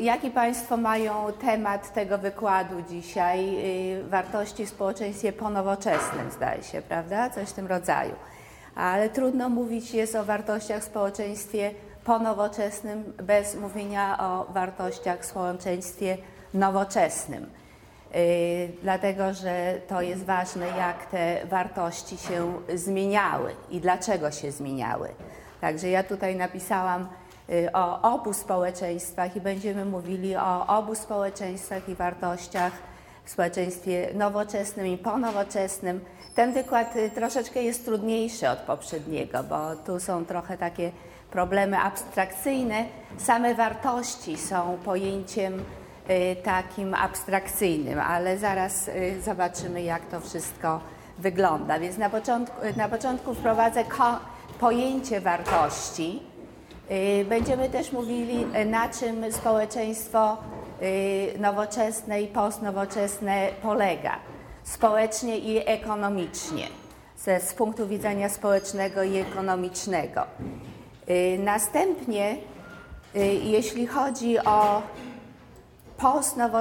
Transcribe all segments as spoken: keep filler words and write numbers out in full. Jaki Państwo mają temat tego wykładu dzisiaj? Wartości w społeczeństwie ponowoczesnym, zdaje się, prawda? Coś w tym rodzaju. Ale trudno mówić jest o wartościach w społeczeństwie ponowoczesnym bez mówienia o wartościach w społeczeństwie nowoczesnym. Dlatego, że to jest ważne, jak te wartości się zmieniały i dlaczego się zmieniały. Także ja tutaj napisałam o obu społeczeństwach i będziemy mówili o obu społeczeństwach i wartościach w społeczeństwie nowoczesnym i ponowoczesnym. Ten wykład troszeczkę jest trudniejszy od poprzedniego, bo tu są trochę takie problemy abstrakcyjne. Same wartości są pojęciem takim abstrakcyjnym, ale zaraz zobaczymy, jak to wszystko wygląda. Więc na początku, na początku wprowadzę ko- pojęcie wartości. Będziemy też mówili, na czym społeczeństwo nowoczesne i postnowoczesne polega społecznie i ekonomicznie, z punktu widzenia społecznego i ekonomicznego. Następnie, jeśli chodzi o postnowo...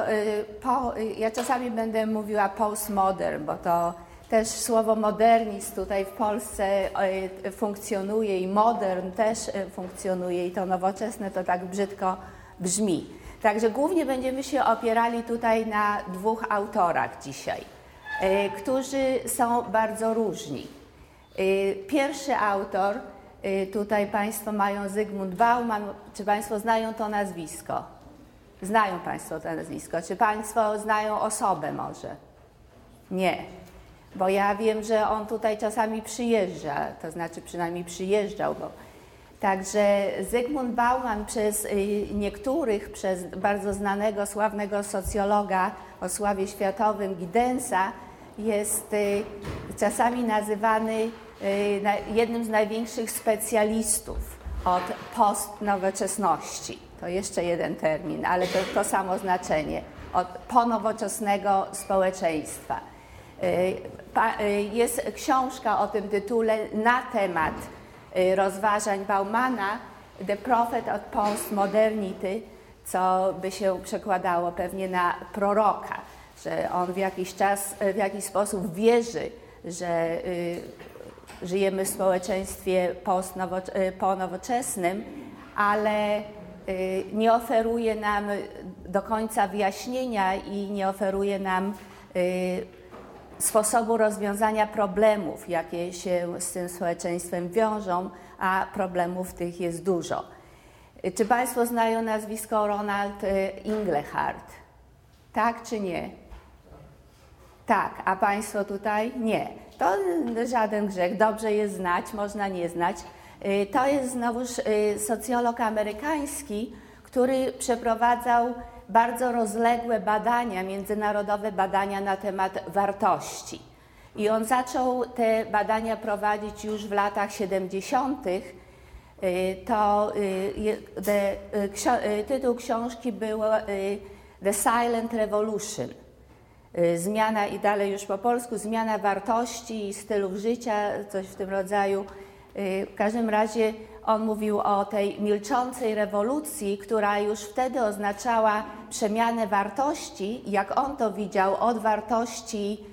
Po, ja czasami będę mówiła postmodern, bo to też słowo modernizm tutaj w Polsce funkcjonuje i modern też funkcjonuje i to nowoczesne to tak brzydko brzmi. Także głównie będziemy się opierali tutaj na dwóch autorach dzisiaj, którzy są bardzo różni. Pierwszy autor, tutaj Państwo mają Zygmunt Bauman. Czy Państwo znają to nazwisko? Znają Państwo to nazwisko. Czy Państwo znają osobę może? Nie. Bo ja wiem, że on tutaj czasami przyjeżdża, to znaczy przynajmniej przyjeżdżał. Bo... Także Zygmunt Bauman przez niektórych, przez bardzo znanego, sławnego socjologa o sławie światowym Giddensa jest czasami nazywany jednym z największych specjalistów od postnowoczesności. To jeszcze jeden termin, ale to, to samo znaczenie, od ponowoczesnego społeczeństwa. Jest książka o tym tytule na temat rozważań Baumana, The Prophet of Postmodernity, co by się przekładało pewnie na proroka, że on w jakiś czas, w jakiś sposób wierzy, że żyjemy w społeczeństwie ponowoczesnym, ale nie oferuje nam do końca wyjaśnienia i nie oferuje nam sposobu rozwiązania problemów, jakie się z tym społeczeństwem wiążą, a problemów tych jest dużo. Czy Państwo znają nazwisko Ronald Inglehart? Tak czy nie? Tak, a Państwo tutaj? Nie. To żaden grzech, dobrze jest znać, można nie znać. To jest znowuż socjolog amerykański, który przeprowadzał bardzo rozległe badania, międzynarodowe badania na temat wartości. I on zaczął te badania prowadzić już w latach siedemdziesiątych. To de, tytuł książki był The Silent Revolution. Zmiana, i dalej już po polsku, zmiana wartości i stylów życia, coś w tym rodzaju. W każdym razie on mówił o tej milczącej rewolucji, która już wtedy oznaczała przemianę wartości, jak on to widział, od wartości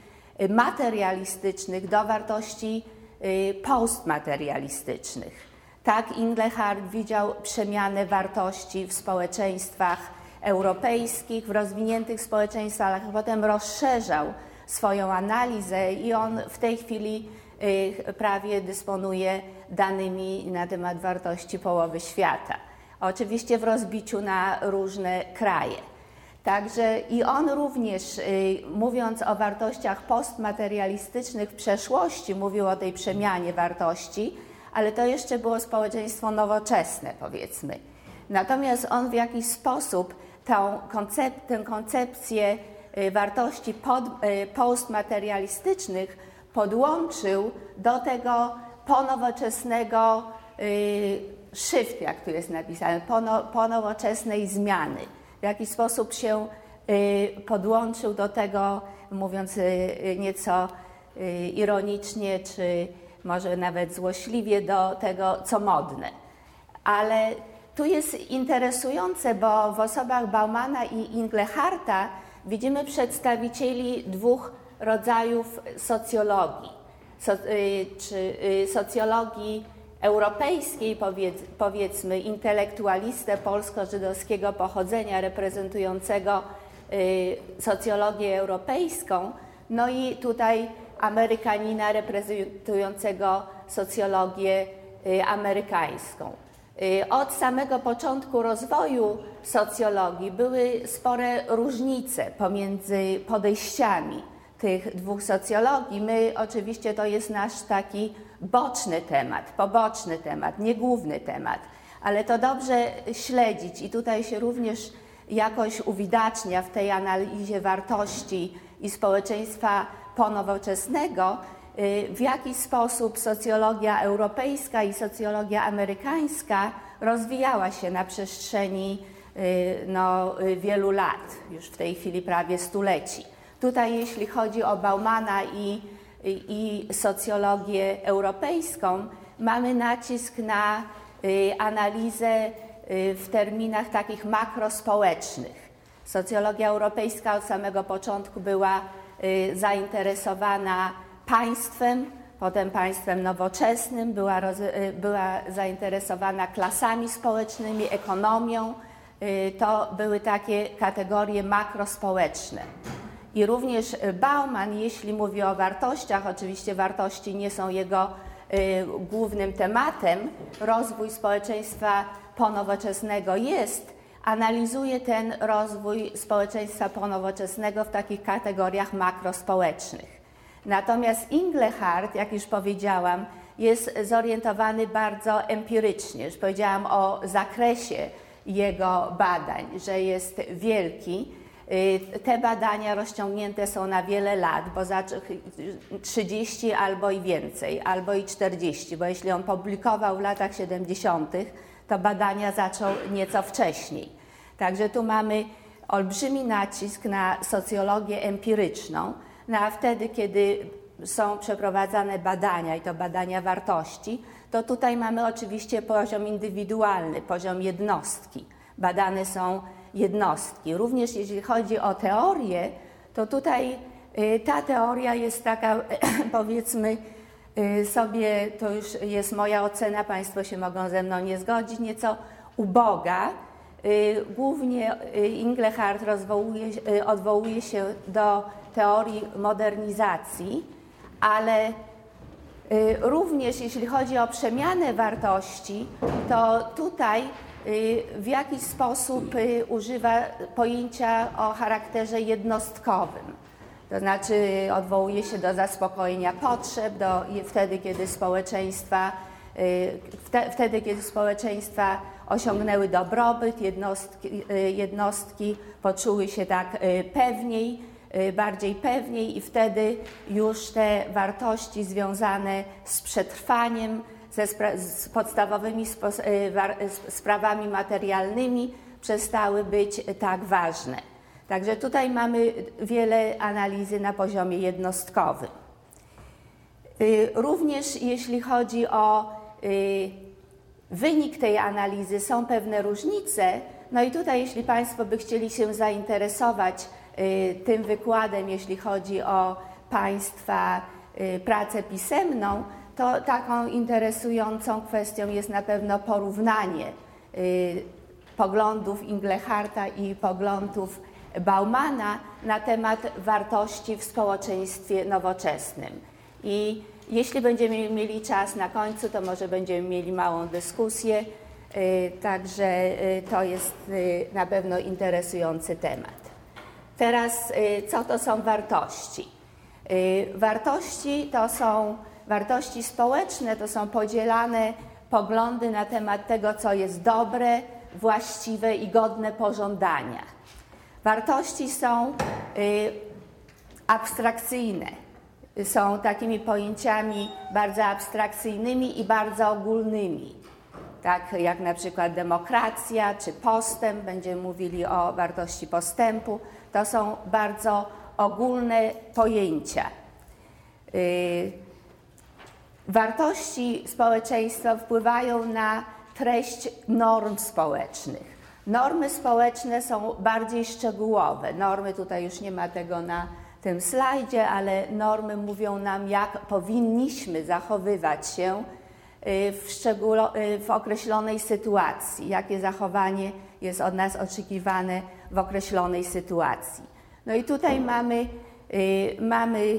materialistycznych do wartości postmaterialistycznych. Tak Inglehart widział przemianę wartości w społeczeństwach europejskich, w rozwiniętych społeczeństwach, a potem rozszerzał swoją analizę i on w tej chwili prawie dysponuje danymi na temat wartości połowy świata. Oczywiście w rozbiciu na różne kraje. Także i on również, mówiąc o wartościach postmaterialistycznych w przeszłości, mówił o tej przemianie wartości, ale to jeszcze było społeczeństwo nowoczesne, powiedzmy. Natomiast on w jakiś sposób tą koncep- tę koncepcję wartości pod, postmaterialistycznych podłączył do tego ponowoczesnego y, shift, jak tu jest napisane, pono, ponowoczesnej zmiany. W jakiś sposób się y, podłączył do tego, mówiąc y, nieco y, ironicznie, czy może nawet złośliwie, do tego, co modne. Ale Tu jest interesujące, bo w osobach Baumana i Ingleharta widzimy przedstawicieli dwóch rodzajów socjologii, so, czy socjologii europejskiej, powiedz, powiedzmy intelektualistę polsko-żydowskiego pochodzenia reprezentującego socjologię europejską, no i tutaj Amerykanina reprezentującego socjologię amerykańską. Od samego początku rozwoju socjologii były spore różnice pomiędzy podejściami tych dwóch socjologii. My oczywiście to jest nasz taki boczny temat, poboczny temat, nie główny temat, ale to dobrze śledzić i tutaj się również jakoś uwidacznia w tej analizie wartości i społeczeństwa ponowoczesnego, w jaki sposób socjologia europejska i socjologia amerykańska rozwijała się na przestrzeni no, wielu lat, już w tej chwili prawie stuleci. Tutaj jeśli chodzi o Baumana i, i, i socjologię europejską, mamy nacisk na analizę w terminach takich makrospołecznych. Socjologia europejska od samego początku była zainteresowana państwem, potem państwem nowoczesnym, była, była zainteresowana klasami społecznymi, ekonomią. To były takie kategorie makrospołeczne. I również Bauman, jeśli mówi o wartościach, oczywiście wartości nie są jego głównym tematem, rozwój społeczeństwa ponowoczesnego jest, analizuje ten rozwój społeczeństwa ponowoczesnego w takich kategoriach makrospołecznych. Natomiast Inglehart, jak już powiedziałam, jest zorientowany bardzo empirycznie. Już powiedziałam o zakresie jego badań, że jest wielki. Te badania rozciągnięte są na wiele lat, bo za trzydzieści albo i więcej, albo i czterdzieści, bo jeśli on publikował w latach siedemdziesiątych, to badania zaczął nieco wcześniej. Także tu mamy olbrzymi nacisk na socjologię empiryczną, no a wtedy, kiedy są przeprowadzane badania i to badania wartości, to tutaj mamy oczywiście poziom indywidualny, poziom jednostki. Badane są jednostki. Również jeśli chodzi o teorię, to tutaj ta teoria jest taka, powiedzmy sobie, to już jest moja ocena, Państwo się mogą ze mną nie zgodzić, nieco uboga. Głównie Inglehart odwołuje się do teorii modernizacji, ale również jeśli chodzi o przemianę wartości, to tutaj w jakiś sposób używa pojęcia o charakterze jednostkowym. To znaczy odwołuje się do zaspokojenia potrzeb, do, wtedy, kiedy społeczeństwa, wte, wtedy, kiedy społeczeństwa osiągnęły dobrobyt, jednostki, jednostki poczuły się tak pewniej, bardziej pewniej i wtedy już te wartości związane z przetrwaniem, ze spra- z podstawowymi spo- sprawami materialnymi przestały być tak ważne. Także tutaj mamy wiele analizy na poziomie jednostkowym. Również jeśli chodzi o wynik tej analizy, są pewne różnice. No i tutaj, jeśli Państwo by chcieli się zainteresować tym wykładem, jeśli chodzi o Państwa pracę pisemną, to taką interesującą kwestią jest na pewno porównanie poglądów Ingleharta i poglądów Baumana na temat wartości w społeczeństwie nowoczesnym. I jeśli będziemy mieli czas na końcu, to może będziemy mieli małą dyskusję, także to jest na pewno interesujący temat. Teraz, co to są wartości? Wartości to są Wartości społeczne to są podzielane poglądy na temat tego, co jest dobre, właściwe i godne pożądania. Wartości są abstrakcyjne, są takimi pojęciami bardzo abstrakcyjnymi i bardzo ogólnymi, tak jak na przykład demokracja czy postęp, będziemy mówili o wartości postępu, to są bardzo ogólne pojęcia. Wartości społeczeństwa wpływają na treść norm społecznych. Normy społeczne są bardziej szczegółowe. Normy, tutaj już nie ma tego na tym slajdzie, ale normy mówią nam, jak powinniśmy zachowywać się w, w określonej sytuacji, jakie zachowanie jest od nas oczekiwane w określonej sytuacji. No i tutaj mamy, y, mamy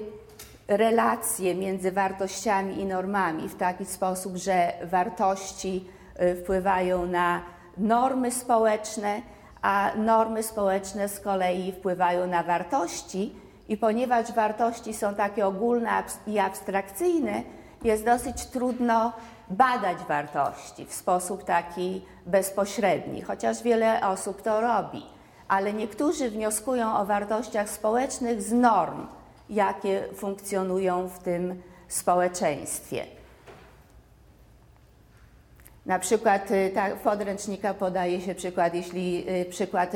relacje między wartościami i normami w taki sposób, że wartości y, wpływają na normy społeczne, a normy społeczne z kolei wpływają na wartości. I ponieważ wartości są takie ogólne i abstrakcyjne, jest dosyć trudno badać wartości w sposób taki bezpośredni, chociaż wiele osób to robi. Ale niektórzy wnioskują o wartościach społecznych z norm, jakie funkcjonują w tym społeczeństwie. Na przykład tak, w podręcznika podaje się przykład, jeśli, przykład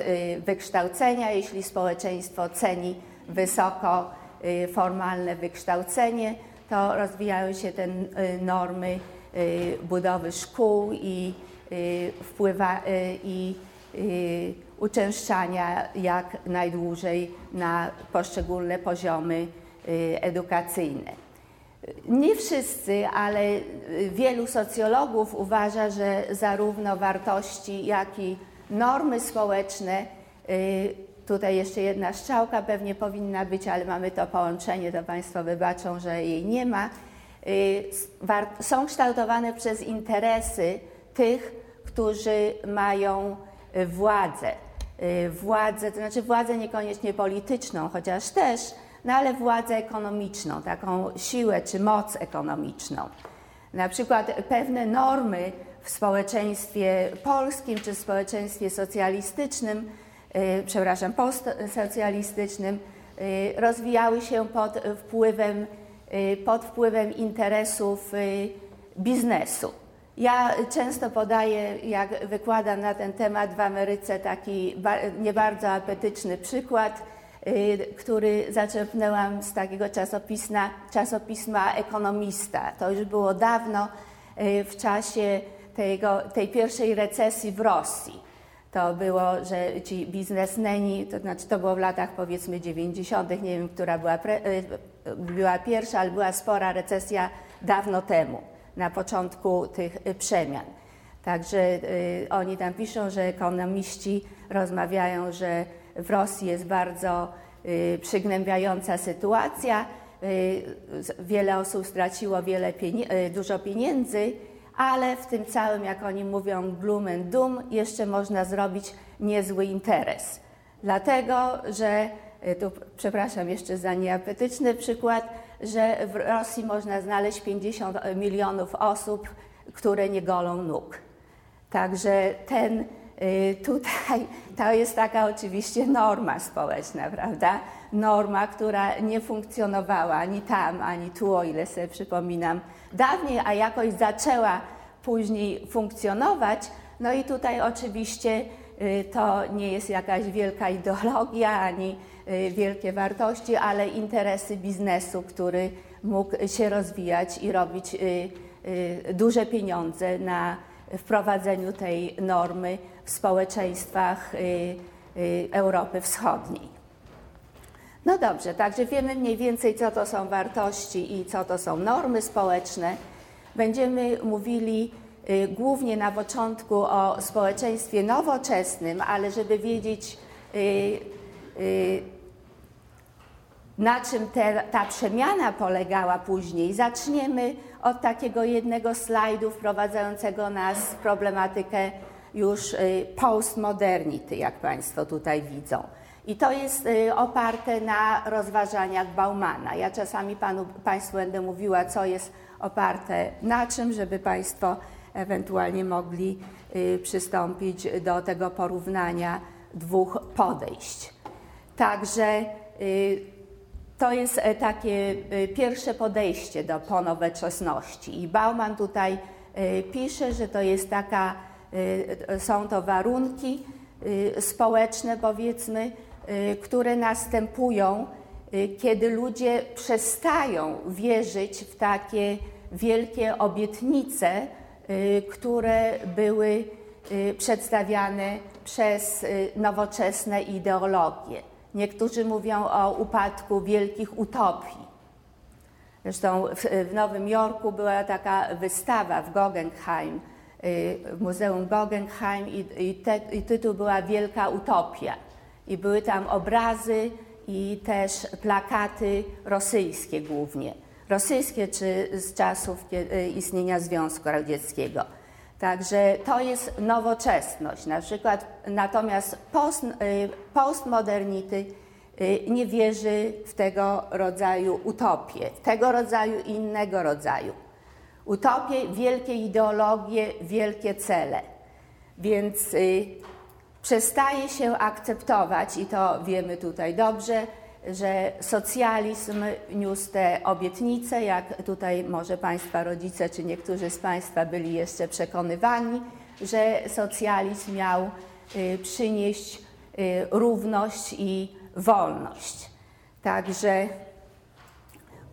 wykształcenia, jeśli społeczeństwo ceni wysoko formalne wykształcenie, to rozwijają się te normy budowy szkół i wpływa i uczęszczania jak najdłużej na poszczególne poziomy edukacyjne. Nie wszyscy, ale wielu socjologów uważa, że zarówno wartości, jak i normy społeczne, tutaj jeszcze jedna strzałka pewnie powinna być, ale mamy to połączenie, to Państwo wybaczą, że jej nie ma, są kształtowane przez interesy tych, którzy mają władzę. Władzę, to znaczy władzę niekoniecznie polityczną, chociaż też, no ale władzę ekonomiczną, taką siłę czy moc ekonomiczną. Na przykład pewne normy w społeczeństwie polskim czy społeczeństwie socjalistycznym, przepraszam, postsocjalistycznym, rozwijały się pod wpływem, pod wpływem interesów biznesu. Ja często podaję, jak wykładam na ten temat w Ameryce, taki nie bardzo apetyczny przykład, który zaczerpnęłam z takiego czasopisma, czasopisma Ekonomista. To już było dawno, w czasie tego, tej pierwszej recesji w Rosji. To było, że ci biznesmeni, to znaczy to było w latach powiedzmy dziewięćdziesiątych, nie wiem, która była, pre, była pierwsza, ale była spora recesja dawno temu, na początku tych przemian. Także y, oni tam piszą, że ekonomiści rozmawiają, że w Rosji jest bardzo y, przygnębiająca sytuacja, y, wiele osób straciło wiele pieni- y, dużo pieniędzy, ale w tym całym, jak oni mówią, gloom and doom, jeszcze można zrobić niezły interes. Dlatego, że, tu przepraszam jeszcze za nieapetyczny przykład, że w Rosji można znaleźć pięćdziesiąt milionów osób, które nie golą nóg. Także ten tutaj, to jest taka oczywiście norma społeczna, prawda? Norma, która nie funkcjonowała ani tam, ani tu, o ile sobie przypominam, dawniej, a jakoś zaczęła później funkcjonować. No i tutaj oczywiście to nie jest jakaś wielka ideologia, ani wielkie wartości, ale interesy biznesu, który mógł się rozwijać i robić duże pieniądze na wprowadzeniu tej normy w społeczeństwach Europy Wschodniej. No dobrze, także wiemy mniej więcej, co to są wartości i co to są normy społeczne. Będziemy mówili głównie na początku o społeczeństwie nowoczesnym, ale żeby wiedzieć, na czym te, ta przemiana polegała później, zaczniemy od takiego jednego slajdu wprowadzającego nas w problematykę już postmodernity, jak Państwo tutaj widzą. I to jest oparte na rozważaniach Baumana. Ja czasami panu, Państwu będę mówiła, co jest oparte na czym, żeby Państwo ewentualnie mogli przystąpić do tego porównania dwóch podejść. Także to jest takie pierwsze podejście do ponowoczesności. I Bauman tutaj pisze, że to jest taka, są to warunki społeczne, powiedzmy, które następują, kiedy ludzie przestają wierzyć w takie wielkie obietnice które były przedstawiane przez nowoczesne ideologie. Niektórzy mówią o upadku wielkich utopii. Zresztą w Nowym Jorku była taka wystawa w Guggenheim, w Muzeum Guggenheim i, i, te, i tytuł była Wielka Utopia. I były tam obrazy i też plakaty rosyjskie głównie. Rosyjskie czy z czasów istnienia Związku Radzieckiego. Także to jest nowoczesność. Na przykład, natomiast post, postmodernity nie wierzy w tego rodzaju utopie, tego rodzaju i innego rodzaju. Utopie, wielkie ideologie, wielkie cele. Więc y, przestaje się akceptować, i to wiemy tutaj dobrze, że socjalizm niósł te obietnice, jak tutaj może Państwa rodzice czy niektórzy z Państwa byli jeszcze przekonywani, że socjalizm miał y, przynieść y, równość i wolność. Także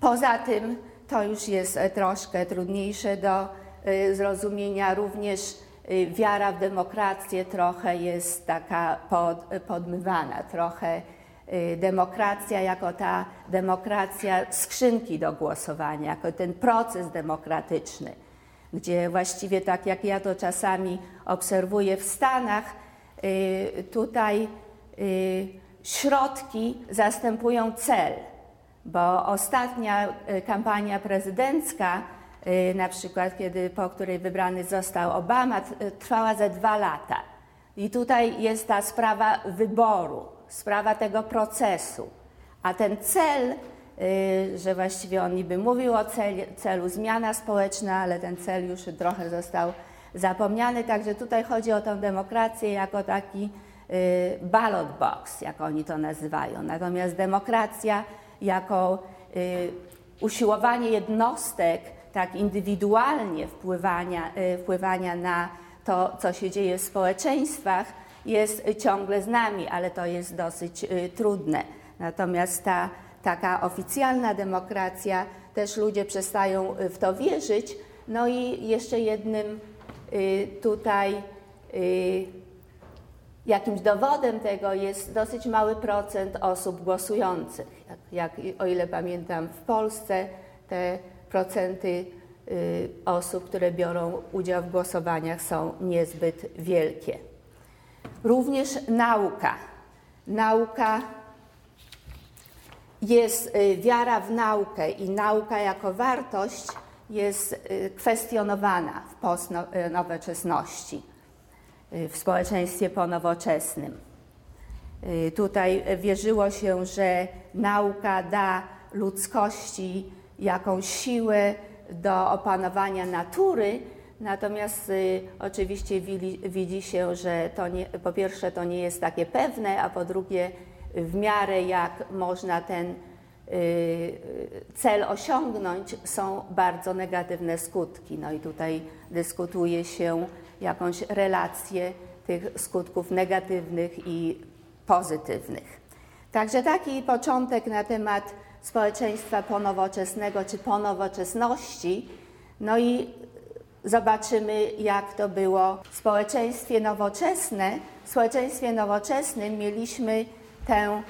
poza tym to już jest troszkę trudniejsze do zrozumienia. Również wiara w demokrację trochę jest taka pod, podmywana. Trochę demokracja jako ta demokracja skrzynki do głosowania, jako ten proces demokratyczny, gdzie właściwie tak jak ja to czasami obserwuję w Stanach, tutaj środki zastępują cel. Bo ostatnia kampania prezydencka, na przykład, kiedy, po której wybrany został Obama, trwała ze dwa lata. I tutaj jest ta sprawa wyboru, sprawa tego procesu. A ten cel, że właściwie on niby mówił o celu, celu zmiana społeczna, ale ten cel już trochę został zapomniany. Także tutaj chodzi o tę demokrację jako taki ballot box, jak oni to nazywają. Natomiast demokracja jako y, usiłowanie jednostek tak indywidualnie wpływania, y, wpływania na to, co się dzieje w społeczeństwach, jest ciągle z nami, ale to jest dosyć y, trudne. Natomiast ta taka oficjalna demokracja, też ludzie przestają w to wierzyć. No i jeszcze jednym y, tutaj y, jakimś dowodem tego jest dosyć mały procent osób głosujących. Jak, jak, o ile pamiętam, w Polsce te procenty y, osób, które biorą udział w głosowaniach, są niezbyt wielkie. Również nauka. Nauka jest, y, wiara w naukę i nauka jako wartość jest y, kwestionowana w postnowoczesności. W społeczeństwie ponowoczesnym. Tutaj wierzyło się, że nauka da ludzkości jakąś siłę do opanowania natury, natomiast y, oczywiście widzi, widzi się, że to nie, po pierwsze to nie jest takie pewne, a po drugie w miarę jak można ten y, cel osiągnąć, są bardzo negatywne skutki. No i tutaj dyskutuje się jakąś relację tych skutków negatywnych i pozytywnych. Także taki początek na temat społeczeństwa ponowoczesnego czy ponowoczesności. No i zobaczymy, jak to było w społeczeństwie nowoczesne. W społeczeństwie nowoczesnym mieliśmy tę,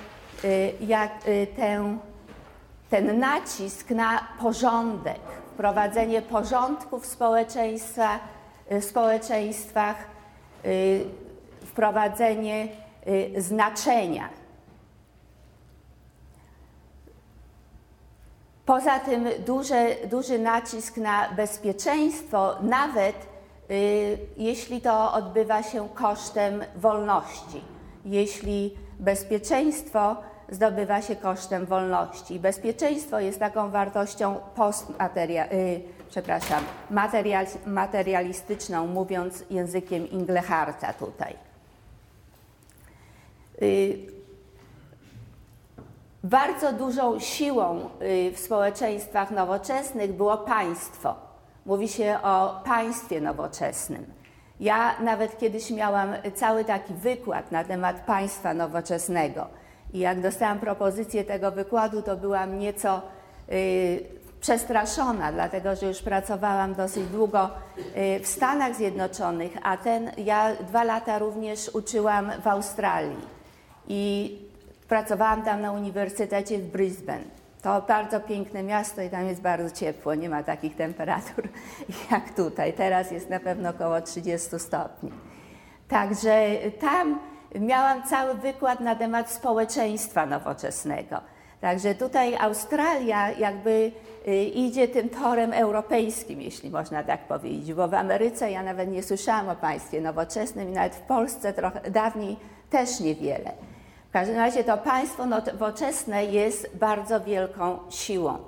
jak, tę, ten nacisk na porządek, wprowadzenie porządku w społeczeństwa, w społeczeństwach y, wprowadzenie y, znaczenia. Poza tym duże, duży nacisk na bezpieczeństwo, nawet y, jeśli to odbywa się kosztem wolności, jeśli bezpieczeństwo zdobywa się kosztem wolności. Bezpieczeństwo jest taką wartością postmaterialną, przepraszam, material, materialistyczną, mówiąc językiem Ingleharta tutaj. Yy, bardzo dużą siłą yy, w społeczeństwach nowoczesnych było państwo. Mówi się o państwie nowoczesnym. Ja nawet kiedyś miałam cały taki wykład na temat państwa nowoczesnego i jak dostałam propozycję tego wykładu, to byłam nieco yy, przestraszona, dlatego że już pracowałam dosyć długo w Stanach Zjednoczonych, a ten, ja dwa lata również uczyłam w Australii i pracowałam tam na uniwersytecie w Brisbane. To bardzo piękne miasto i tam jest bardzo ciepło, nie ma takich temperatur jak tutaj. Teraz jest na pewno około trzydzieści stopni. Także tam miałam cały wykład na temat społeczeństwa nowoczesnego. Także tutaj Australia jakby idzie tym torem europejskim, jeśli można tak powiedzieć, bo w Ameryce ja nawet nie słyszałam o państwie nowoczesnym i nawet w Polsce trochę, dawniej też niewiele. W każdym razie to państwo nowoczesne jest bardzo wielką siłą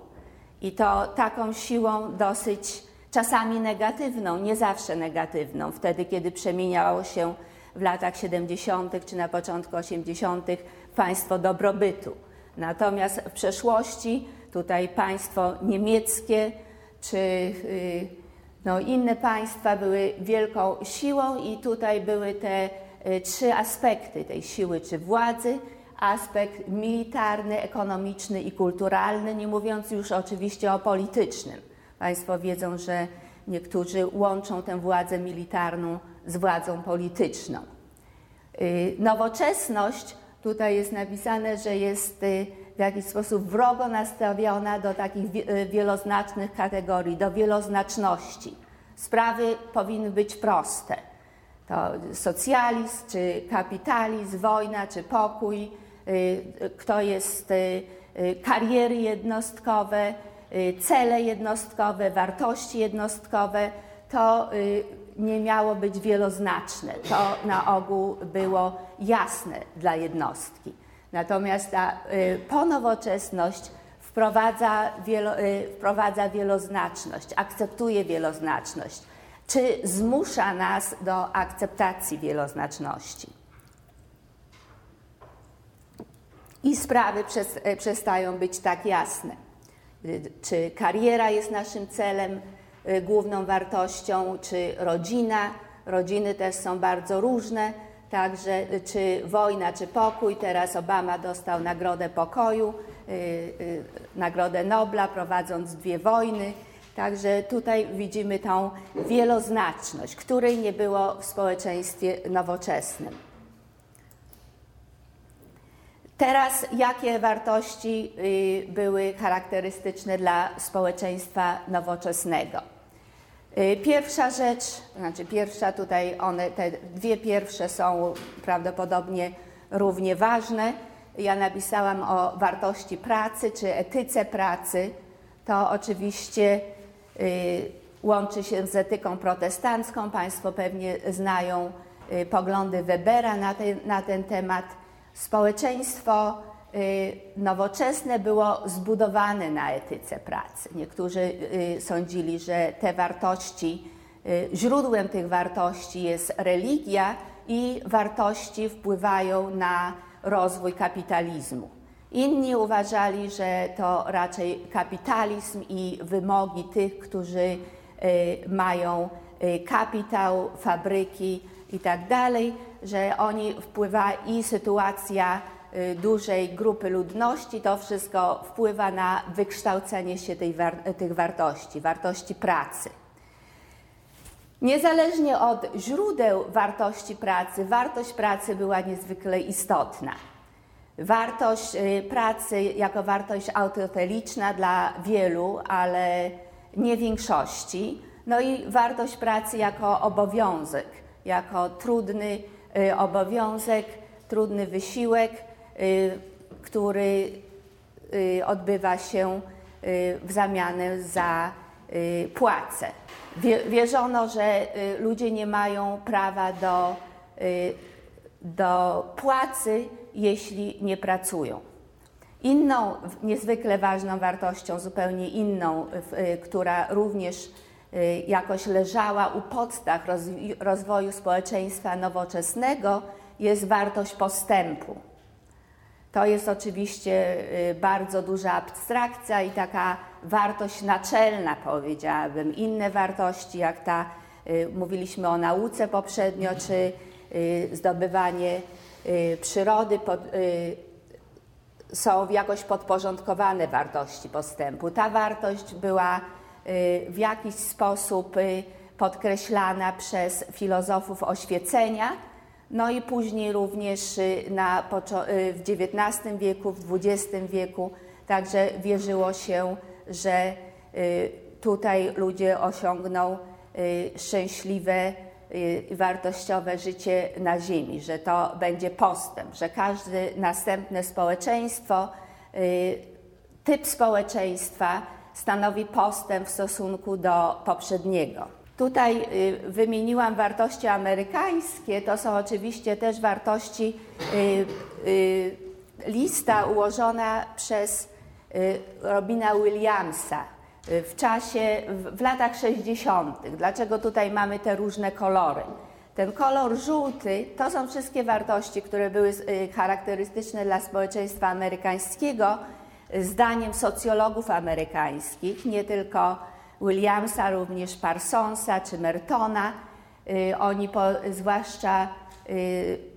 i to taką siłą dosyć czasami negatywną, nie zawsze negatywną, wtedy kiedy przemieniało się w latach siedemdziesiątych czy na początku osiemdziesiątych państwo dobrobytu. Natomiast w przeszłości tutaj państwo niemieckie czy no, inne państwa były wielką siłą i tutaj były te trzy aspekty tej siły czy władzy. Aspekt militarny, ekonomiczny i kulturalny, nie mówiąc już oczywiście o politycznym. Państwo wiedzą, że niektórzy łączą tę władzę militarną z władzą polityczną. Nowoczesność tutaj jest napisane, że jest w jakiś sposób wrogo nastawiona do takich wieloznacznych kategorii, do wieloznaczności. Sprawy powinny być proste. To socjalizm, czy kapitalizm, wojna, czy pokój, kto jest, kariery jednostkowe, cele jednostkowe, wartości jednostkowe, to nie miało być wieloznaczne. To na ogół było jasne dla jednostki. Natomiast ta ponowoczesność wprowadza, wielo, wprowadza wieloznaczność, akceptuje wieloznaczność, czy zmusza nas do akceptacji wieloznaczności. I sprawy przestają być tak jasne. Czy kariera jest naszym celem, główną wartością, czy rodzina. Rodziny też są bardzo różne, także czy wojna, czy pokój. Teraz Obama dostał Nagrodę Pokoju, yy, yy, Nagrodę Nobla, prowadząc dwie wojny. Także tutaj widzimy tą wieloznaczność, której nie było w społeczeństwie nowoczesnym. Teraz jakie wartości yy, były charakterystyczne dla społeczeństwa nowoczesnego? Pierwsza rzecz, znaczy pierwsza tutaj, one, te dwie pierwsze są prawdopodobnie równie ważne. Ja napisałam o wartości pracy czy etyce pracy. To oczywiście y, łączy się z etyką protestancką. Państwo pewnie znają y, poglądy Webera na ten, na ten temat. Społeczeństwo y, nowoczesne było zbudowane na etyce pracy. Niektórzy y, sądzili, że te wartości, y, źródłem tych wartości jest religia i wartości wpływają na rozwój kapitalizmu. Inni uważali, że to raczej kapitalizm i wymogi tych, którzy y, mają y, kapitał, fabryki i tak dalej, że oni wpływa i sytuacja y, dużej grupy ludności, to wszystko wpływa na wykształcenie się tej war, tych wartości, wartości pracy. Niezależnie od źródeł wartości pracy, wartość pracy była niezwykle istotna. Wartość y, pracy jako wartość autoteliczna dla wielu, ale nie większości. No i wartość pracy jako obowiązek, jako trudny obowiązek, trudny wysiłek, który odbywa się w zamian za płacę. Wierzono, że ludzie nie mają prawa do, do płacy, jeśli nie pracują. Inną, niezwykle ważną wartością, zupełnie inną, która również jakoś leżała u podstaw rozwoju społeczeństwa nowoczesnego, jest wartość postępu. To jest oczywiście bardzo duża abstrakcja i taka wartość naczelna, powiedziałabym. Inne wartości, jak ta, mówiliśmy o nauce poprzednio, czy zdobywanie przyrody, są jakoś podporządkowane wartości postępu. Ta wartość była w jakiś sposób podkreślana przez filozofów oświecenia, no i później również na, w dziewiętnastym wieku, w dwudziestym wieku, także wierzyło się, że tutaj ludzie osiągną szczęśliwe, wartościowe życie na ziemi, że to będzie postęp, że każde następne społeczeństwo, typ społeczeństwa stanowi postęp w stosunku do poprzedniego. Tutaj wymieniłam wartości amerykańskie, to są oczywiście też wartości, lista ułożona przez Robina Williamsa w czasie, w latach sześćdziesiątych. Dlaczego tutaj mamy te różne kolory? Ten kolor żółty to są wszystkie wartości, które były charakterystyczne dla społeczeństwa amerykańskiego, zdaniem socjologów amerykańskich, nie tylko Williamsa, również Parsonsa czy Mertona. Oni po, zwłaszcza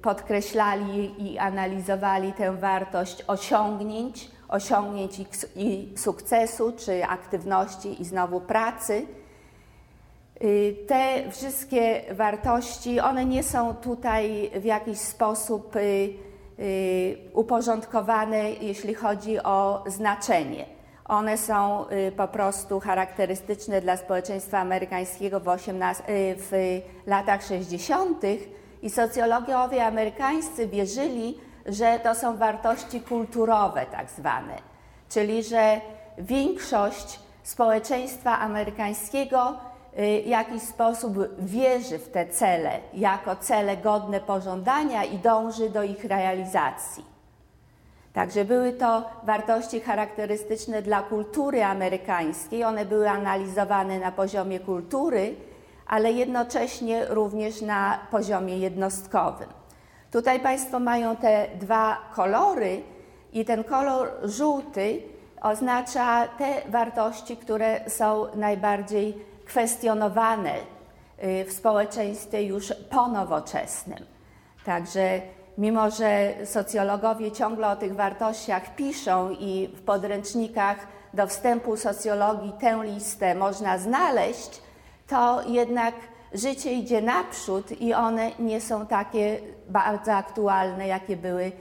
podkreślali i analizowali tę wartość osiągnięć, osiągnięć i sukcesu, czy aktywności i znowu pracy. Te wszystkie wartości, one nie są tutaj w jakiś sposób uporządkowane, jeśli chodzi o znaczenie. One są po prostu charakterystyczne dla społeczeństwa amerykańskiego w, osiemnastych, w latach sześćdziesiątych i socjologowie amerykańscy wierzyli, że to są wartości kulturowe tak zwane, czyli że większość społeczeństwa amerykańskiego w jakiś sposób wierzy w te cele jako cele godne pożądania i dąży do ich realizacji. Także były to wartości charakterystyczne dla kultury amerykańskiej, one były analizowane na poziomie kultury, ale jednocześnie również na poziomie jednostkowym. Tutaj Państwo mają te dwa kolory i ten kolor żółty oznacza te wartości, które są najbardziej kwestionowane w społeczeństwie już ponowoczesnym. Także mimo, że socjologowie ciągle o tych wartościach piszą i w podręcznikach do wstępu socjologii tę listę można znaleźć, to jednak życie idzie naprzód i one nie są takie bardzo aktualne, jakie były,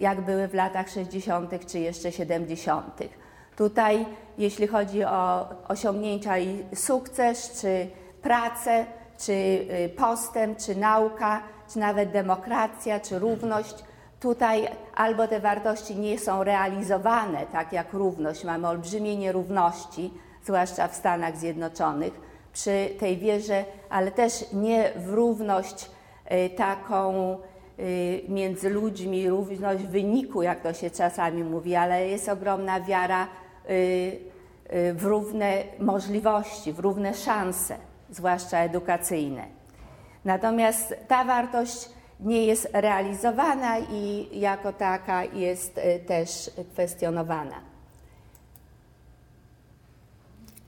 jak były w latach sześćdziesiątych czy jeszcze siedemdziesiątych. Tutaj, jeśli chodzi o osiągnięcia i sukces, czy pracę, czy postęp, czy nauka, czy nawet demokracja, czy równość, tutaj albo te wartości nie są realizowane, tak jak równość. Mamy olbrzymie nierówności, zwłaszcza w Stanach Zjednoczonych, przy tej wierze, ale też nie w równość taką między ludźmi, równość wyniku, jak to się czasami mówi, ale jest ogromna wiara w równe możliwości, w równe szanse, zwłaszcza edukacyjne. Natomiast ta wartość nie jest realizowana i jako taka jest też kwestionowana.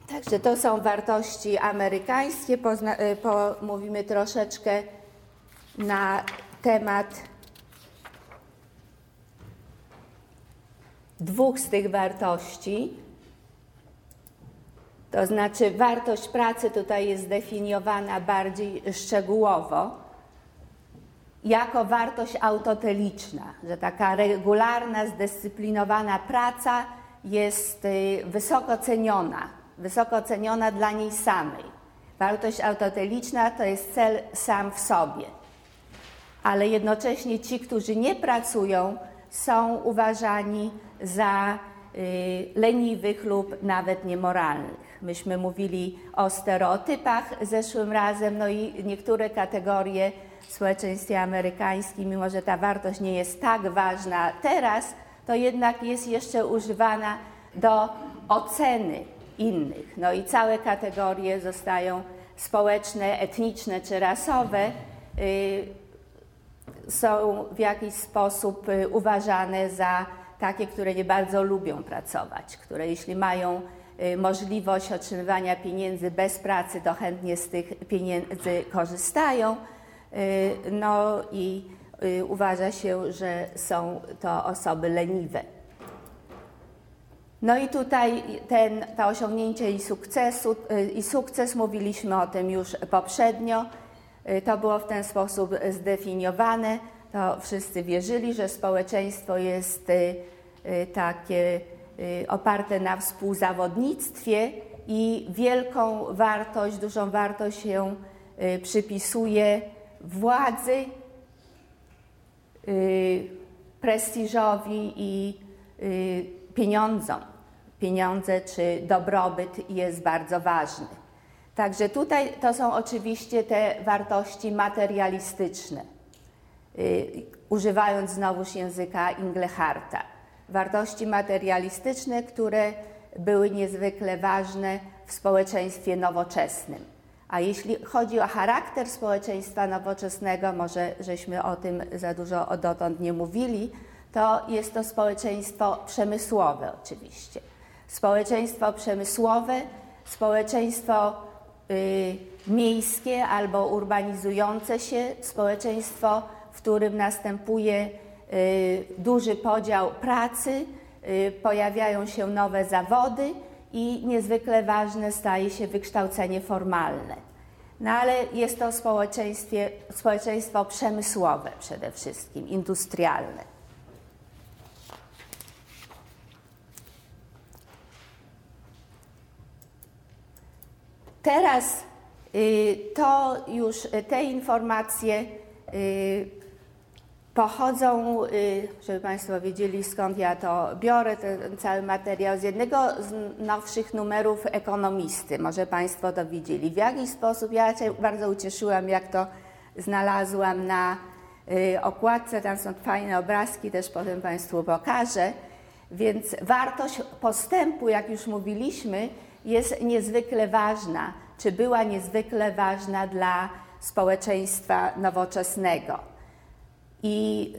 Także to są wartości amerykańskie. Pozna, pomówimy troszeczkę na temat dwóch z tych wartości. To znaczy wartość pracy tutaj jest zdefiniowana bardziej szczegółowo jako wartość autoteliczna, że taka regularna, zdyscyplinowana praca jest wysoko ceniona. Wysoko ceniona dla niej samej. Wartość autoteliczna to jest cel sam w sobie. Ale jednocześnie ci, którzy nie pracują, są uważani za y, leniwych lub nawet niemoralnych. Myśmy mówili o stereotypach zeszłym razem, no i niektóre kategorie w społeczeństwie amerykańskim, mimo że ta wartość nie jest tak ważna teraz, to jednak jest jeszcze używana do oceny innych. No i całe kategorie zostają społeczne, etniczne czy rasowe, yy, są w jakiś sposób uważane za takie, które nie bardzo lubią pracować, które jeśli mają yy, możliwość otrzymywania pieniędzy bez pracy, to chętnie z tych pieniędzy korzystają. Yy, no i yy, uważa się, że są to osoby leniwe. No i tutaj ten, to osiągnięcie i, sukcesu, i sukces, mówiliśmy o tym już poprzednio, to było w ten sposób zdefiniowane, to wszyscy wierzyli, że społeczeństwo jest takie oparte na współzawodnictwie i wielką wartość, dużą wartość się przypisuje władzy, prestiżowi i pieniądzom. Pieniądze czy dobrobyt jest bardzo ważny. Także tutaj to są oczywiście te wartości materialistyczne, używając znowuż języka Ingleharta. Wartości materialistyczne, które były niezwykle ważne w społeczeństwie nowoczesnym. A jeśli chodzi o charakter społeczeństwa nowoczesnego, może żeśmy o tym za dużo dotąd nie mówili, to jest to społeczeństwo przemysłowe oczywiście. Społeczeństwo przemysłowe, społeczeństwo y, miejskie albo urbanizujące się, społeczeństwo, w którym następuje y, duży podział pracy, y, pojawiają się nowe zawody i niezwykle ważne staje się wykształcenie formalne. No ale jest to społeczeństwo przemysłowe przede wszystkim, industrialne. Teraz to już te informacje pochodzą, żeby Państwo wiedzieli, skąd ja to biorę, ten cały materiał, z jednego z nowszych numerów Ekonomisty. Może Państwo to widzieli. W jakiś sposób, ja się bardzo ucieszyłam, jak to znalazłam na okładce. Tam są fajne obrazki, też potem Państwu pokażę. Więc wartość postępu, jak już mówiliśmy, jest niezwykle ważna, czy była niezwykle ważna dla społeczeństwa nowoczesnego. I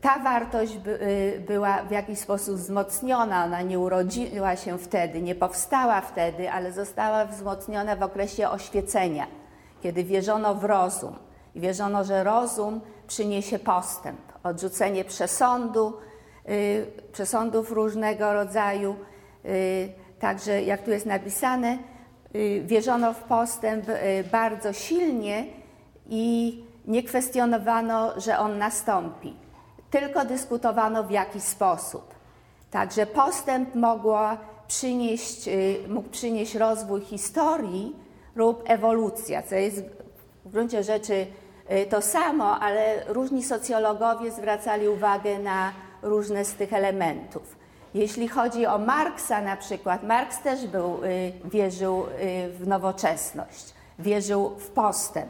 ta wartość by, była w jakiś sposób wzmocniona, ona nie urodziła się wtedy, nie powstała wtedy, ale została wzmocniona w okresie oświecenia, kiedy wierzono w rozum i wierzono, że rozum przyniesie postęp, odrzucenie przesądu, y, przesądów różnego rodzaju, y, Także, jak tu jest napisane, wierzono w postęp bardzo silnie i nie kwestionowano, że on nastąpi. Tylko dyskutowano, w jaki sposób. Także postęp mogła przynieść, mógł przynieść rozwój historii lub ewolucja, co jest w gruncie rzeczy to samo, ale różni socjologowie zwracali uwagę na różne z tych elementów. Jeśli chodzi o Marksa na przykład, Marks też był, wierzył w nowoczesność, wierzył w postęp.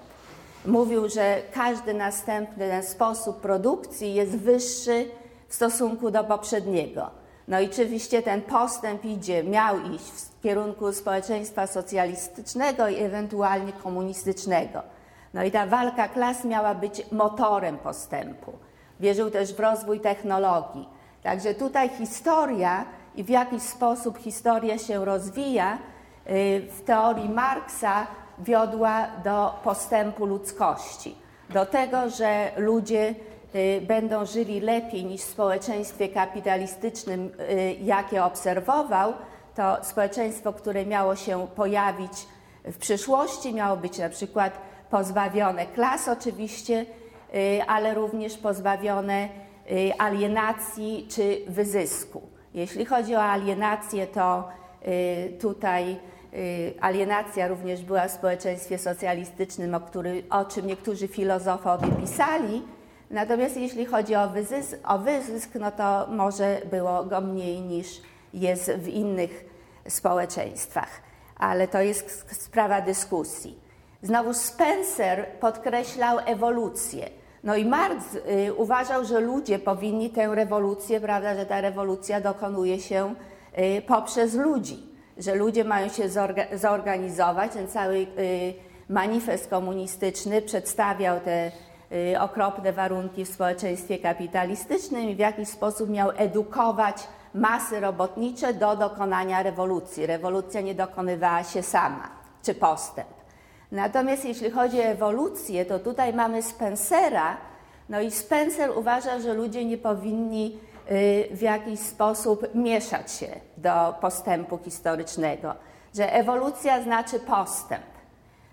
Mówił, że każdy następny ten sposób produkcji jest wyższy w stosunku do poprzedniego. No i oczywiście ten postęp idzie, miał iść w kierunku społeczeństwa socjalistycznego i ewentualnie komunistycznego. No i ta walka klas miała być motorem postępu. Wierzył też w rozwój technologii. Także tutaj historia i w jaki sposób historia się rozwija w teorii Marksa wiodła do postępu ludzkości, do tego, że ludzie będą żyli lepiej niż w społeczeństwie kapitalistycznym, jakie obserwował. To społeczeństwo, które miało się pojawić w przyszłości, miało być na przykład pozbawione klas oczywiście, ale również pozbawione alienacji czy wyzysku. Jeśli chodzi o alienację, to tutaj alienacja również była w społeczeństwie socjalistycznym, o, który, o czym niektórzy filozofowie pisali. Natomiast jeśli chodzi o wyzysk, o wyzysk, no to może było go mniej niż jest w innych społeczeństwach. Ale to jest sprawa dyskusji. Znowu Spencer podkreślał ewolucję. No i Marx uważał, że ludzie powinni tę rewolucję, prawda, że ta rewolucja dokonuje się poprzez ludzi, że ludzie mają się zorganizować. Ten cały manifest komunistyczny przedstawiał te okropne warunki w społeczeństwie kapitalistycznym i w jakiś sposób miał edukować masy robotnicze do dokonania rewolucji. Rewolucja nie dokonywała się sama, czy postęp. Natomiast jeśli chodzi o ewolucję, to tutaj mamy Spencera, no i Spencer uważa, że ludzie nie powinni w jakiś sposób mieszać się do postępu historycznego, że ewolucja znaczy postęp,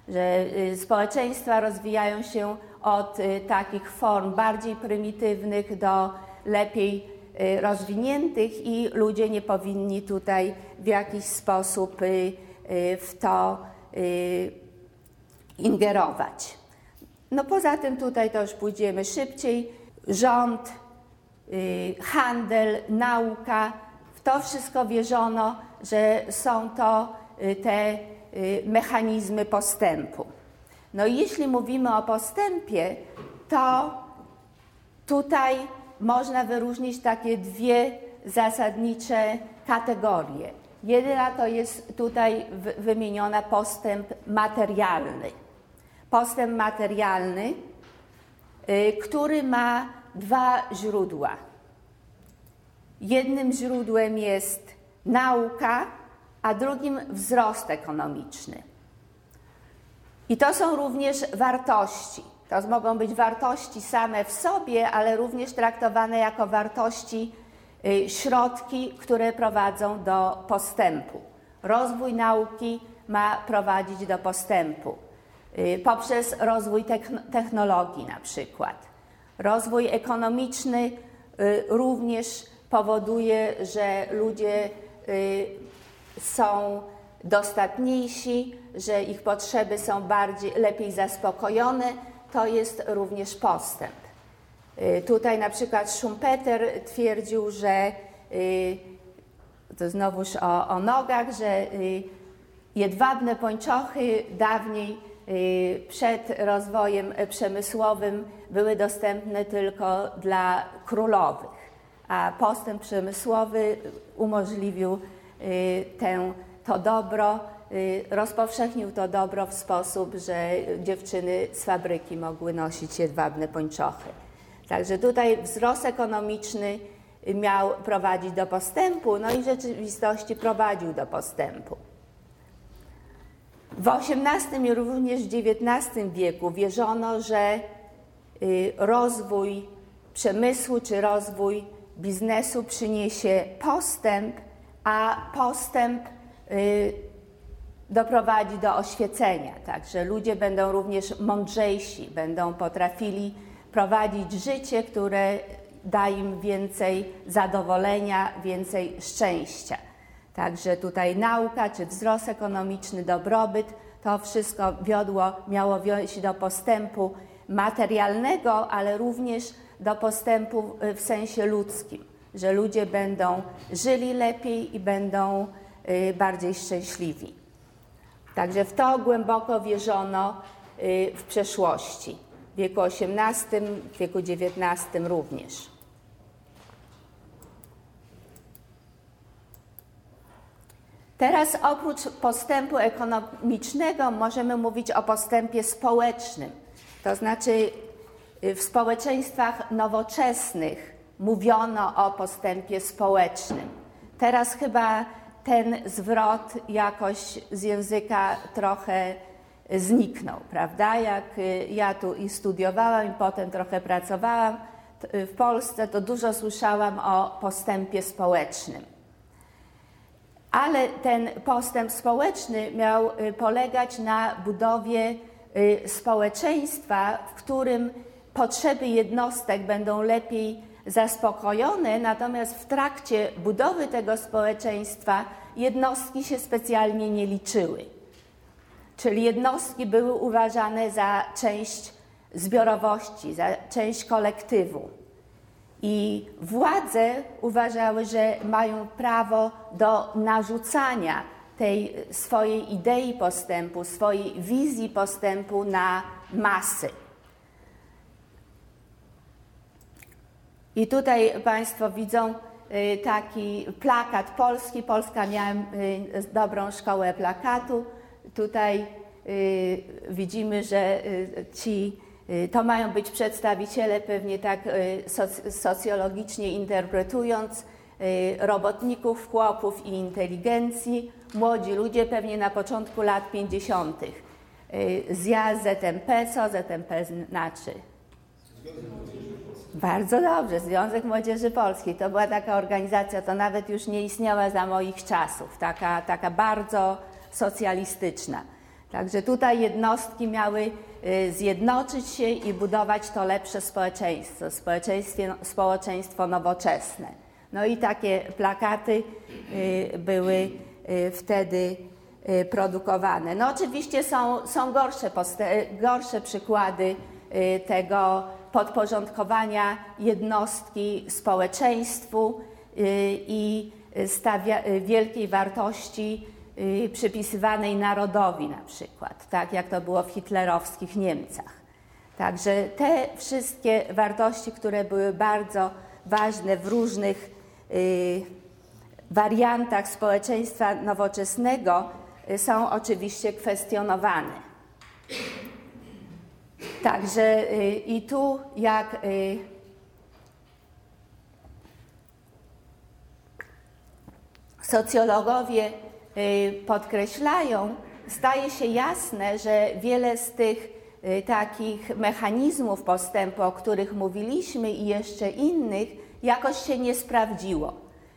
że społeczeństwa rozwijają się od takich form bardziej prymitywnych do lepiej rozwiniętych i ludzie nie powinni tutaj w jakiś sposób w to ingerować. No poza tym tutaj to już pójdziemy szybciej. Rząd, handel, nauka, w to wszystko wierzono, że są to te mechanizmy postępu. No i jeśli mówimy o postępie, to tutaj można wyróżnić takie dwie zasadnicze kategorie. Jedna to jest tutaj wymieniona postęp materialny. Postęp materialny, który ma dwa źródła. Jednym źródłem jest nauka, a drugim wzrost ekonomiczny. I to są również wartości. To mogą być wartości same w sobie, ale również traktowane jako wartości, środki, które prowadzą do postępu. Rozwój nauki ma prowadzić do postępu poprzez rozwój technologii na przykład. Rozwój ekonomiczny również powoduje, że ludzie są dostatniejsi, że ich potrzeby są bardziej, lepiej zaspokojone. To jest również postęp. Tutaj na przykład Schumpeter twierdził, że, to znowuż o, o nogach, że jedwabne pończochy dawniej przed rozwojem przemysłowym były dostępne tylko dla królowych, a postęp przemysłowy umożliwił tę, to dobro, rozpowszechnił to dobro w sposób, że dziewczyny z fabryki mogły nosić jedwabne pończochy. Także tutaj wzrost ekonomiczny miał prowadzić do postępu, no i w rzeczywistości prowadził do postępu. W osiemnastym i również w dziewiętnastym wieku wierzono, że rozwój przemysłu czy rozwój biznesu przyniesie postęp, a postęp doprowadzi do oświecenia. Także ludzie będą również mądrzejsi, będą potrafili prowadzić życie, które da im więcej zadowolenia, więcej szczęścia. Także tutaj nauka czy wzrost ekonomiczny, dobrobyt, to wszystko wiodło, miało wiość do postępu materialnego, ale również do postępu w sensie ludzkim, że ludzie będą żyli lepiej i będą bardziej szczęśliwi. Także w to głęboko wierzono w przeszłości, w wieku osiemnastym, w wieku dziewiętnastym również. Teraz oprócz postępu ekonomicznego możemy mówić o postępie społecznym. To znaczy w społeczeństwach nowoczesnych mówiono o postępie społecznym. Teraz chyba ten zwrot jakoś z języka trochę zniknął, prawda? Jak ja tu i studiowałam i potem trochę pracowałam w Polsce, to dużo słyszałam o postępie społecznym. Ale ten postęp społeczny miał polegać na budowie społeczeństwa, w którym potrzeby jednostek będą lepiej zaspokojone, natomiast w trakcie budowy tego społeczeństwa jednostki się specjalnie nie liczyły. Czyli jednostki były uważane za część zbiorowości, za część kolektywu. I władze uważały, że mają prawo do narzucania tej swojej idei postępu, swojej wizji postępu na masy. I tutaj Państwo widzą taki plakat polski. Polska miała dobrą szkołę plakatu. Tutaj widzimy, że ci to mają być przedstawiciele, pewnie tak socjologicznie interpretując, robotników, chłopów i inteligencji, młodzi ludzie pewnie na początku lat pięćdziesiątych. Zjazd Z M P, co Z M P znaczy? Bardzo dobrze, Związek Młodzieży Polskiej. To była taka organizacja, to nawet już nie istniała za moich czasów, taka, taka bardzo socjalistyczna. Także tutaj jednostki miały zjednoczyć się i budować to lepsze społeczeństwo, społeczeństwo, społeczeństwo nowoczesne. No i takie plakaty były wtedy produkowane. No oczywiście są, są gorsze, gorsze przykłady tego podporządkowania jednostki społeczeństwu i stawia, wielkiej wartości przypisywanej narodowi na przykład, tak jak to było w hitlerowskich Niemcach. Także te wszystkie wartości, które były bardzo ważne w różnych wariantach społeczeństwa nowoczesnego, są oczywiście kwestionowane. Także i tu jak socjologowie podkreślają, staje się jasne, że wiele z tych takich mechanizmów postępu, o których mówiliśmy i jeszcze innych, jakoś się nie sprawdziło.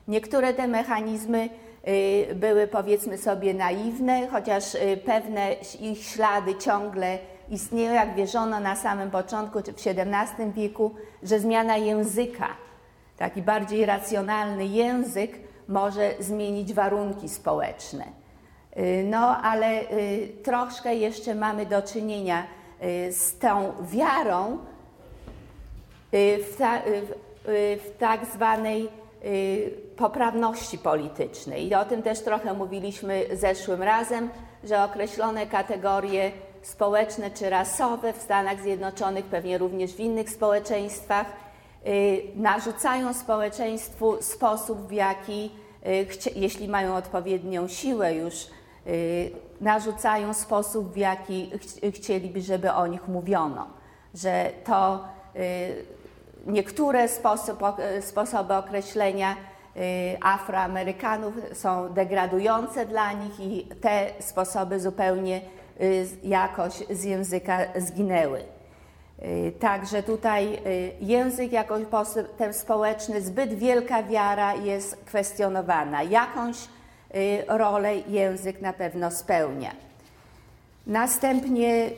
Niektóre te mechanizmy były, powiedzmy sobie, naiwne, chociaż pewne ich ślady ciągle istnieją, jak wierzono na samym początku, czy w siedemnastym wieku, że zmiana języka, taki bardziej racjonalny język, może zmienić warunki społeczne. No ale troszkę jeszcze mamy do czynienia z tą wiarą w, ta, w tak zwanej poprawności politycznej. I o tym też trochę mówiliśmy zeszłym razem, że określone kategorie społeczne czy rasowe w Stanach Zjednoczonych, pewnie również w innych społeczeństwach, narzucają społeczeństwu sposób, w jaki, jeśli mają odpowiednią siłę już, narzucają sposób, w jaki chcieliby, żeby o nich mówiono. Że to niektóre sposoby określenia Afroamerykanów są degradujące dla nich i te sposoby zupełnie jakoś z języka zginęły. Także tutaj język jako postęp społeczny, zbyt wielka wiara jest kwestionowana. Jakąś rolę język na pewno spełnia. Następnie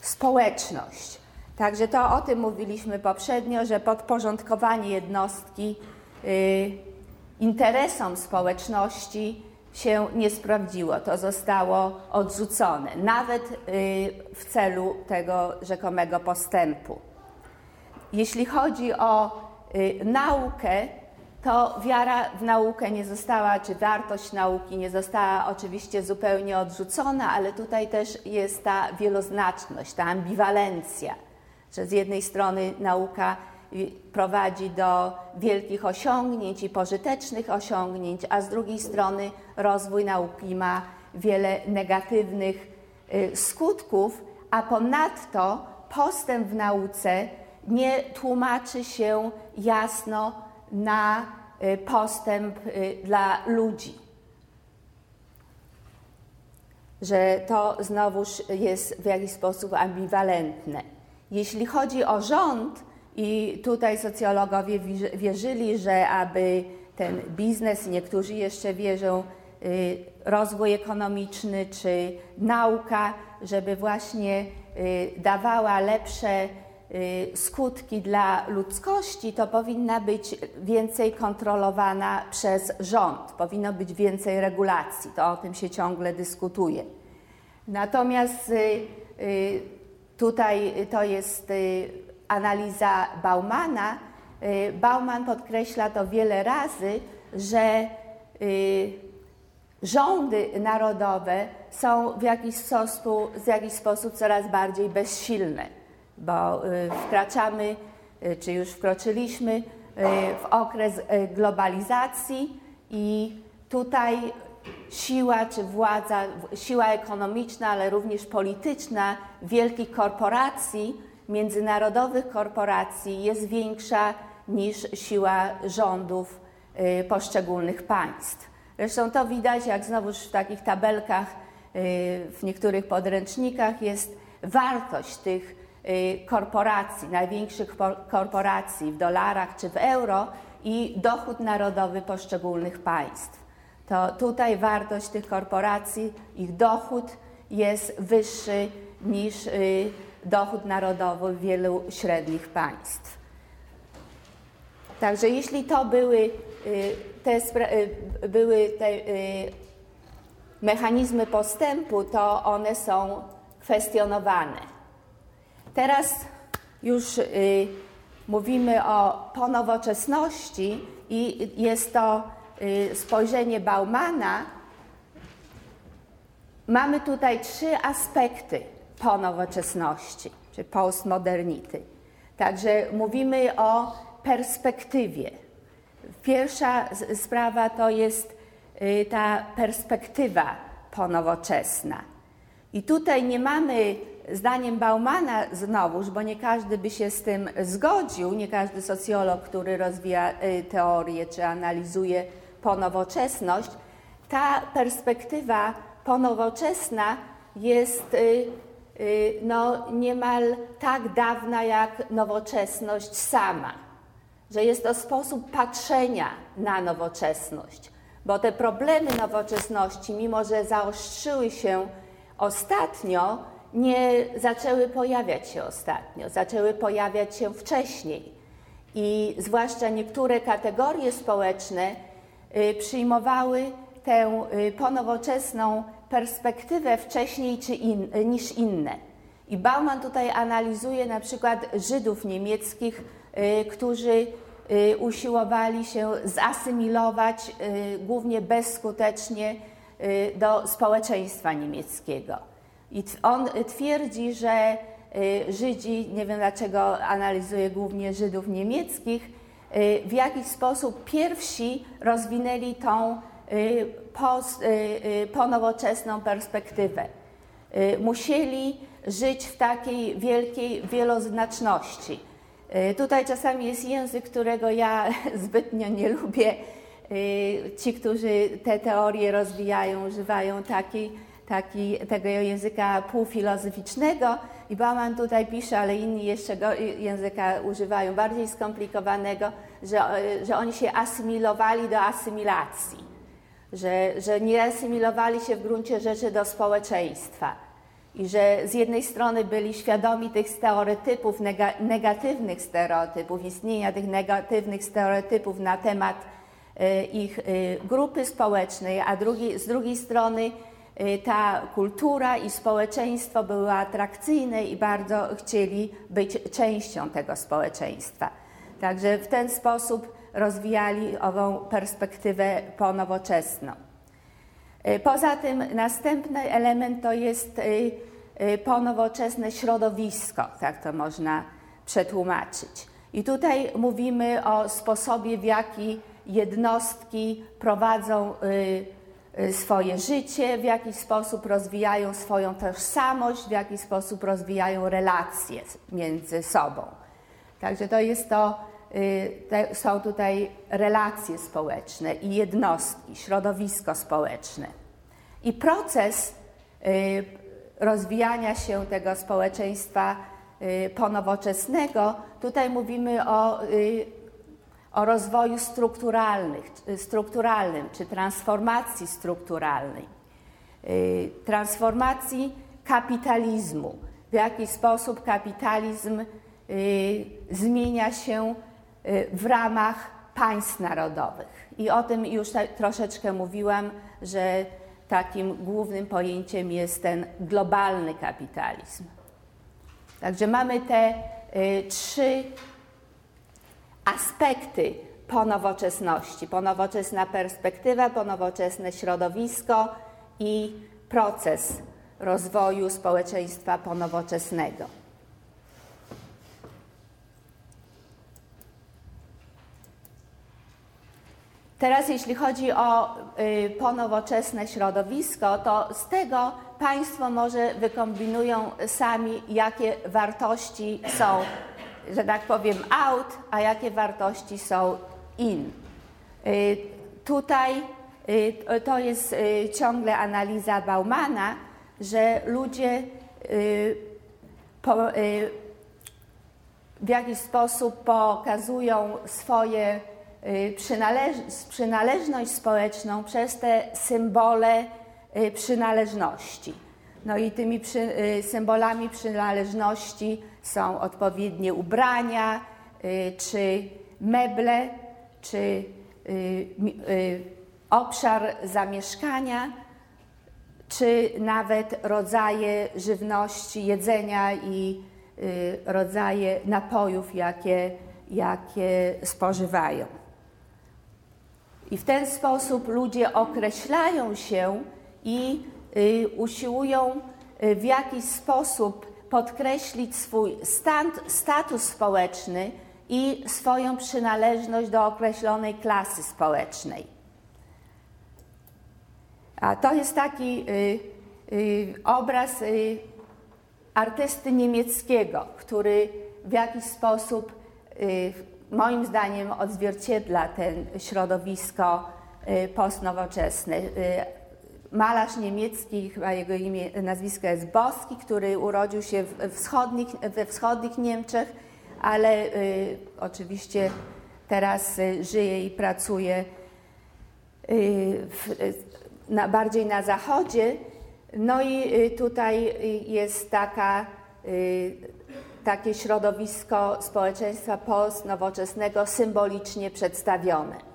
społeczność. Także to o tym mówiliśmy poprzednio, że podporządkowanie jednostki interesom społeczności się nie sprawdziło, to zostało odrzucone, nawet w celu tego rzekomego postępu. Jeśli chodzi o naukę, to wiara w naukę nie została, czy wartość nauki nie została oczywiście zupełnie odrzucona, ale tutaj też jest ta wieloznaczność, ta ambiwalencja, że z jednej strony nauka prowadzi do wielkich osiągnięć i pożytecznych osiągnięć, a z drugiej strony rozwój nauki ma wiele negatywnych skutków, a ponadto postęp w nauce nie tłumaczy się jasno na postęp dla ludzi. Że to znowuż jest w jakiś sposób ambiwalentne. Jeśli chodzi o rząd, i tutaj socjologowie wierzyli, że aby ten biznes, niektórzy jeszcze wierzą, rozwój ekonomiczny czy nauka, żeby właśnie dawała lepsze skutki dla ludzkości, to powinna być więcej kontrolowana przez rząd, powinno być więcej regulacji, to o tym się ciągle dyskutuje. Natomiast tutaj to jest analiza Baumana. Bauman podkreśla to wiele razy, że rządy narodowe są w jakiś sposób, w jakiś sposób coraz bardziej bezsilne, bo wkraczamy, czy już wkroczyliśmy w okres globalizacji i tutaj siła czy władza, siła ekonomiczna, ale również polityczna wielkich korporacji, międzynarodowych korporacji jest większa niż siła rządów poszczególnych państw. Zresztą to widać, jak znowuż w takich tabelkach, w niektórych podręcznikach jest wartość tych korporacji, największych korporacji w dolarach czy w euro i dochód narodowy poszczególnych państw. To tutaj wartość tych korporacji, ich dochód jest wyższy niż dochód narodowy wielu średnich państw. Także jeśli to były te, były te mechanizmy postępu, to one są kwestionowane. Teraz już y, mówimy o ponowoczesności i jest to y, spojrzenie Baumana. Mamy tutaj trzy aspekty ponowoczesności, czy postmodernity. Także mówimy o perspektywie. Pierwsza sprawa to jest y, ta perspektywa ponowoczesna. I tutaj nie mamy, zdaniem Baumana znowuż, bo nie każdy by się z tym zgodził, nie każdy socjolog, który rozwija teorię czy analizuje ponowoczesność, ta perspektywa ponowoczesna jest no, niemal tak dawna jak nowoczesność sama, że jest to sposób patrzenia na nowoczesność, bo te problemy nowoczesności, mimo że zaostrzyły się ostatnio, nie zaczęły pojawiać się ostatnio, zaczęły pojawiać się wcześniej. I zwłaszcza niektóre kategorie społeczne przyjmowały tę ponowoczesną perspektywę wcześniej czy in, niż inne. I Bauman tutaj analizuje na przykład Żydów niemieckich, którzy usiłowali się zasymilować głównie bezskutecznie do społeczeństwa niemieckiego. I on twierdzi, że Żydzi, nie wiem dlaczego analizuje głównie Żydów niemieckich, w jakiś sposób pierwsi rozwinęli tą post, ponowoczesną perspektywę. Musieli żyć w takiej wielkiej wieloznaczności. Tutaj czasami jest język, którego ja zbytnio nie lubię. Ci, którzy te teorie rozwijają, używają takiej Taki, tego języka półfilozoficznego i Bauman tutaj pisze, ale inni jeszcze go, języka używają bardziej skomplikowanego, że, że oni się asymilowali do asymilacji, że, że nie asymilowali się w gruncie rzeczy do społeczeństwa i że z jednej strony byli świadomi tych stereotypów, nega, negatywnych stereotypów, istnienia tych negatywnych stereotypów na temat y, ich y, grupy społecznej, a drugi, z drugiej strony ta kultura i społeczeństwo były atrakcyjne i bardzo chcieli być częścią tego społeczeństwa. Także w ten sposób rozwijali ową perspektywę ponowoczesną. Poza tym następny element to jest ponowoczesne środowisko, tak to można przetłumaczyć. I tutaj mówimy o sposobie, w jaki jednostki prowadzą swoje życie, w jaki sposób rozwijają swoją tożsamość, w jaki sposób rozwijają relacje między sobą. Także to jest to, te są tutaj relacje społeczne i jednostki, środowisko społeczne. I proces rozwijania się tego społeczeństwa ponowoczesnego, tutaj mówimy o o rozwoju strukturalnym, czy transformacji strukturalnej, transformacji kapitalizmu, w jaki sposób kapitalizm zmienia się w ramach państw narodowych. I o tym już troszeczkę mówiłam, że takim głównym pojęciem jest ten globalny kapitalizm. Także mamy te trzy aspekty ponowoczesności, ponowoczesna perspektywa, ponowoczesne środowisko i proces rozwoju społeczeństwa ponowoczesnego. Teraz jeśli chodzi o ponowoczesne środowisko, to z tego państwo może wykombinują sami, jakie wartości są, że tak powiem, out, a jakie wartości są in. Tutaj to jest ciągle analiza Baumana, że ludzie w jakiś sposób pokazują swoje przynależ- przynależność społeczną przez te symbole przynależności. No i tymi przy- symbolami przynależności są odpowiednie ubrania, czy meble, czy obszar zamieszkania, czy nawet rodzaje żywności, jedzenia i rodzaje napojów, jakie, jakie spożywają. I w ten sposób ludzie określają się i usiłują w jakiś sposób podkreślić swój stan, status społeczny i swoją przynależność do określonej klasy społecznej. A to jest taki y, y, obraz y, artysty niemieckiego, który w jakiś sposób y, moim zdaniem odzwierciedla ten środowisko y, postnowoczesne. Y, malarz niemiecki, chyba jego imię, nazwisko jest Boski, który urodził się w wschodnich, we wschodnich Niemczech, ale y, oczywiście teraz y, żyje i pracuje y, w, na, bardziej na zachodzie. No i y, tutaj jest taka, y, takie środowisko społeczeństwa postnowoczesnego symbolicznie przedstawione.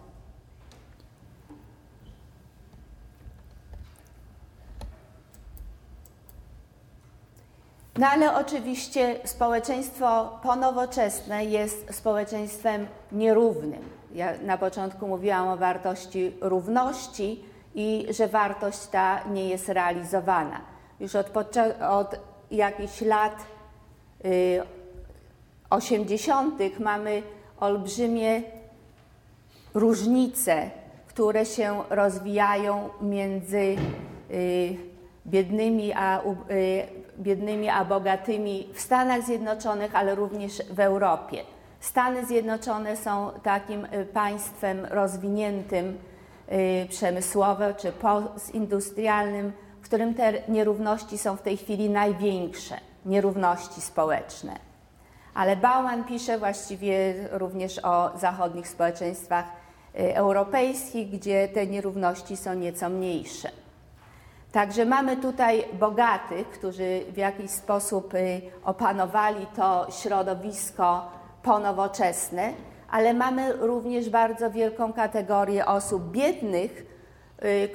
No ale oczywiście społeczeństwo ponowoczesne jest społeczeństwem nierównym. Ja na początku mówiłam o wartości równości i że wartość ta nie jest realizowana. Już od, podczas, od jakichś lat y, osiemdziesiątych mamy olbrzymie różnice, które się rozwijają między y, biednymi a y, biednymi a bogatymi w Stanach Zjednoczonych, ale również w Europie. Stany Zjednoczone są takim państwem rozwiniętym y, przemysłowo czy postindustrialnym, w którym te nierówności są w tej chwili największe, nierówności społeczne. Ale Bauman pisze właściwie również o zachodnich społeczeństwach y, europejskich, gdzie te nierówności są nieco mniejsze. Także mamy tutaj bogatych, którzy w jakiś sposób opanowali to środowisko ponowoczesne, ale mamy również bardzo wielką kategorię osób biednych,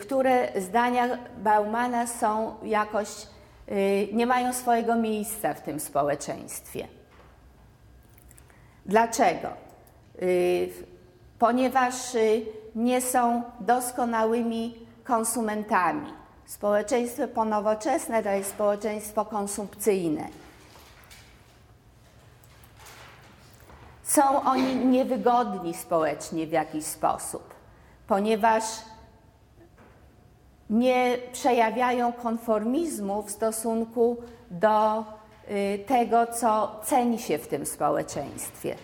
które zdania Baumana są jakoś, nie mają swojego miejsca w tym społeczeństwie. Dlaczego? Ponieważ nie są doskonałymi konsumentami. Społeczeństwo ponowoczesne to jest społeczeństwo konsumpcyjne. Są oni niewygodni społecznie w jakiś sposób, ponieważ nie przejawiają konformizmu w stosunku do tego, co ceni się w tym społeczeństwie.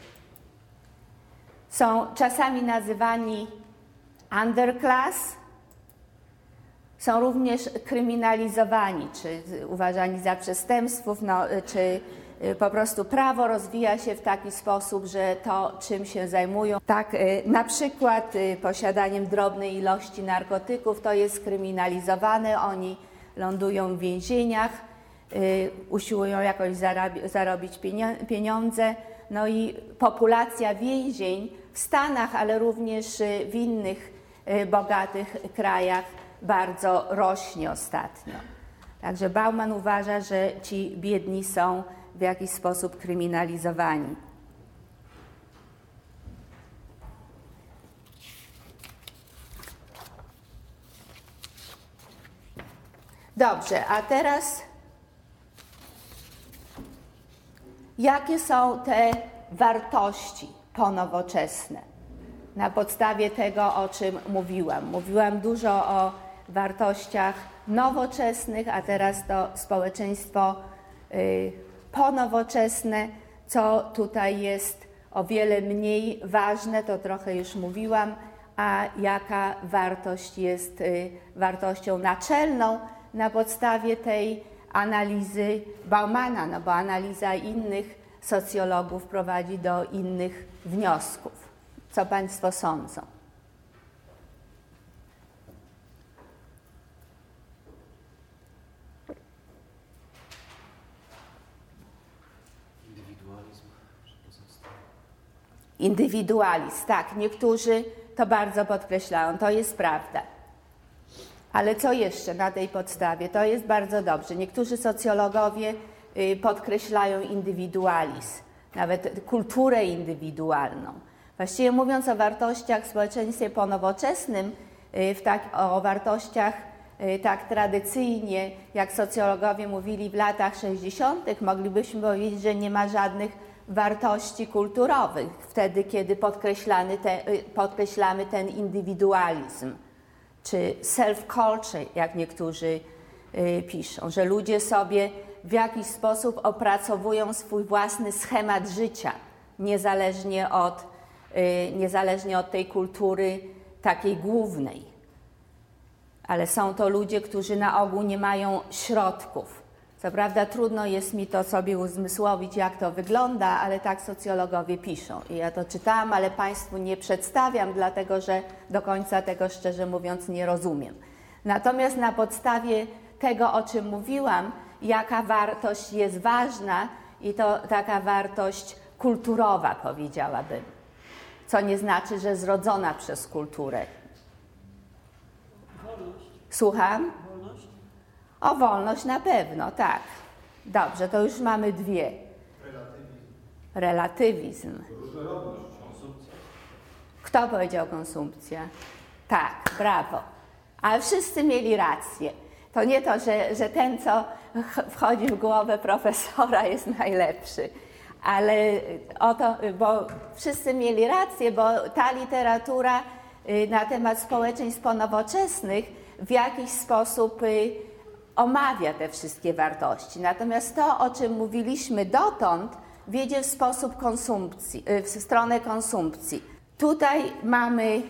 Są czasami nazywani underclass, są również kryminalizowani, czy uważani za przestępstwów, no, czy po prostu prawo rozwija się w taki sposób, że to, czym się zajmują, tak na przykład posiadaniem drobnej ilości narkotyków, to jest kryminalizowane, oni lądują w więzieniach, usiłują jakoś zarabi- zarobić pieniądze, no i populacja więzień w Stanach, ale również w innych bogatych krajach bardzo rośnie ostatnio. Także Bauman uważa, że ci biedni są w jakiś sposób kryminalizowani. Dobrze, a teraz jakie są te wartości ponowoczesne? Na podstawie tego, o czym mówiłam. Mówiłam dużo o wartościach nowoczesnych, a teraz to społeczeństwo y, ponowoczesne, co tutaj jest o wiele mniej ważne, to trochę już mówiłam, a jaka wartość jest y, wartością naczelną na podstawie tej analizy Baumana, no bo analiza innych socjologów prowadzi do innych wniosków. Co Państwo sądzą? Indywidualizm pozostaje. Indywidualizm, tak. Niektórzy to bardzo podkreślają, to jest prawda. Ale co jeszcze na tej podstawie? To jest bardzo dobrze. Niektórzy socjologowie podkreślają indywidualizm, nawet kulturę indywidualną. Właściwie mówiąc o wartościach w społeczeństwie ponowoczesnym, w tak, o wartościach tak tradycyjnie, jak socjologowie mówili w latach sześćdziesiątych, moglibyśmy powiedzieć, że nie ma żadnych wartości kulturowych wtedy, kiedy podkreślamy, te, podkreślamy ten indywidualizm, czy self-culture, jak niektórzy piszą, że ludzie sobie w jakiś sposób opracowują swój własny schemat życia, niezależnie od niezależnie od tej kultury takiej głównej. Ale są to ludzie, którzy na ogół nie mają środków. Co prawda trudno jest mi to sobie uzmysłowić, jak to wygląda, ale tak socjologowie piszą. I ja to czytałam, ale Państwu nie przedstawiam, dlatego że do końca tego, szczerze mówiąc, nie rozumiem. Natomiast na podstawie tego, o czym mówiłam, jaka wartość jest ważna i to taka wartość kulturowa, powiedziałabym. Co nie znaczy, że zrodzona przez kulturę. Wolność. Słucham? Wolność. O, wolność na pewno, tak. Dobrze, to już mamy dwie. Relatywizm. Relatywizm. Różnorodność, konsumpcja. Kto powiedział konsumpcja? Tak, brawo. Ale wszyscy mieli rację. To nie to, że, że ten, co wchodzi w głowę profesora, jest najlepszy. Ale o to, bo wszyscy mieli rację, bo ta literatura na temat społeczeństw ponowoczesnych w jakiś sposób omawia te wszystkie wartości. Natomiast to, o czym mówiliśmy dotąd, wiedzie w sposób konsumpcji, w stronę konsumpcji. Tutaj mamy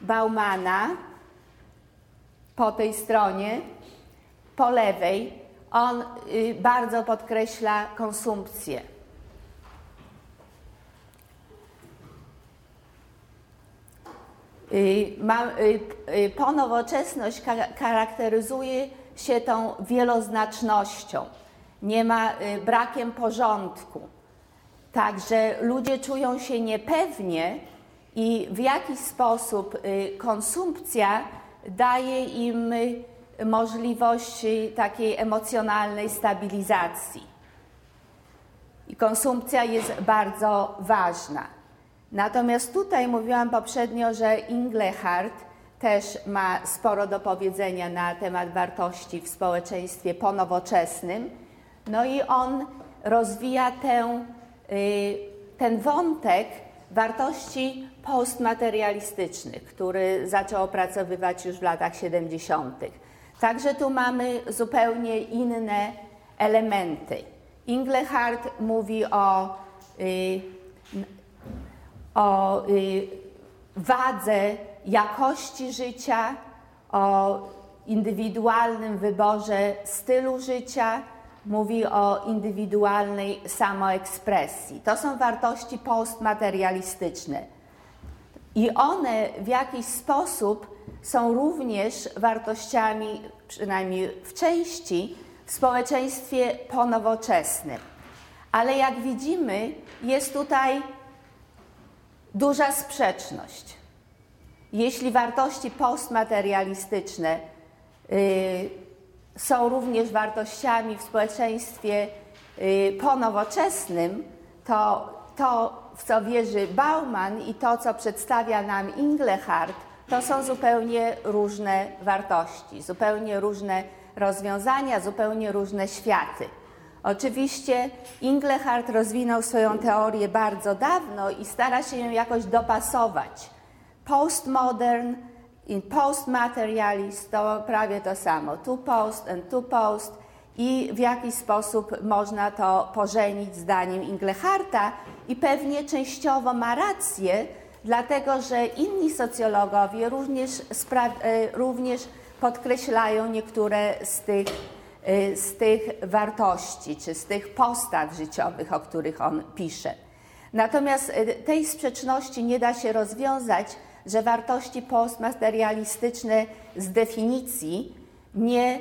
Baumana po tej stronie, po lewej. On bardzo podkreśla konsumpcję. Ponowoczesność charakteryzuje się tą wieloznacznością, nie ma brakiem porządku. Także ludzie czują się niepewnie i w jakiś sposób konsumpcja daje im możliwość takiej emocjonalnej stabilizacji. I konsumpcja jest bardzo ważna. Natomiast tutaj mówiłam poprzednio, że Inglehart też ma sporo do powiedzenia na temat wartości w społeczeństwie ponowoczesnym. No i on rozwija tę, ten wątek wartości postmaterialistycznych, który zaczął opracowywać już w latach siedemdziesiątych. Także tu mamy zupełnie inne elementy. Inglehart mówi o... o y, wadze jakości życia, o indywidualnym wyborze stylu życia, mówi o indywidualnej samoekspresji. To są wartości postmaterialistyczne. I one w jakiś sposób są również wartościami, przynajmniej w części, w społeczeństwie ponowoczesnym. Ale jak widzimy, jest tutaj duża sprzeczność. Jeśli wartości postmaterialistyczne y, są również wartościami w społeczeństwie y, ponowoczesnym, to to, w co wierzy Bauman i to, co przedstawia nam Inglehart, to są zupełnie różne wartości, zupełnie różne rozwiązania, zupełnie różne światy. Oczywiście Inglehart rozwinął swoją teorię bardzo dawno i stara się ją jakoś dopasować. Postmodern i postmaterializm to prawie to samo. Tu post and tu post i w jakiś sposób można to pożenić zdaniem Ingleharta i pewnie częściowo ma rację, dlatego że inni socjologowie również, spra- również podkreślają niektóre z tych z tych wartości czy z tych postaw życiowych, o których on pisze. Natomiast tej sprzeczności nie da się rozwiązać, że wartości postmaterialistyczne z definicji nie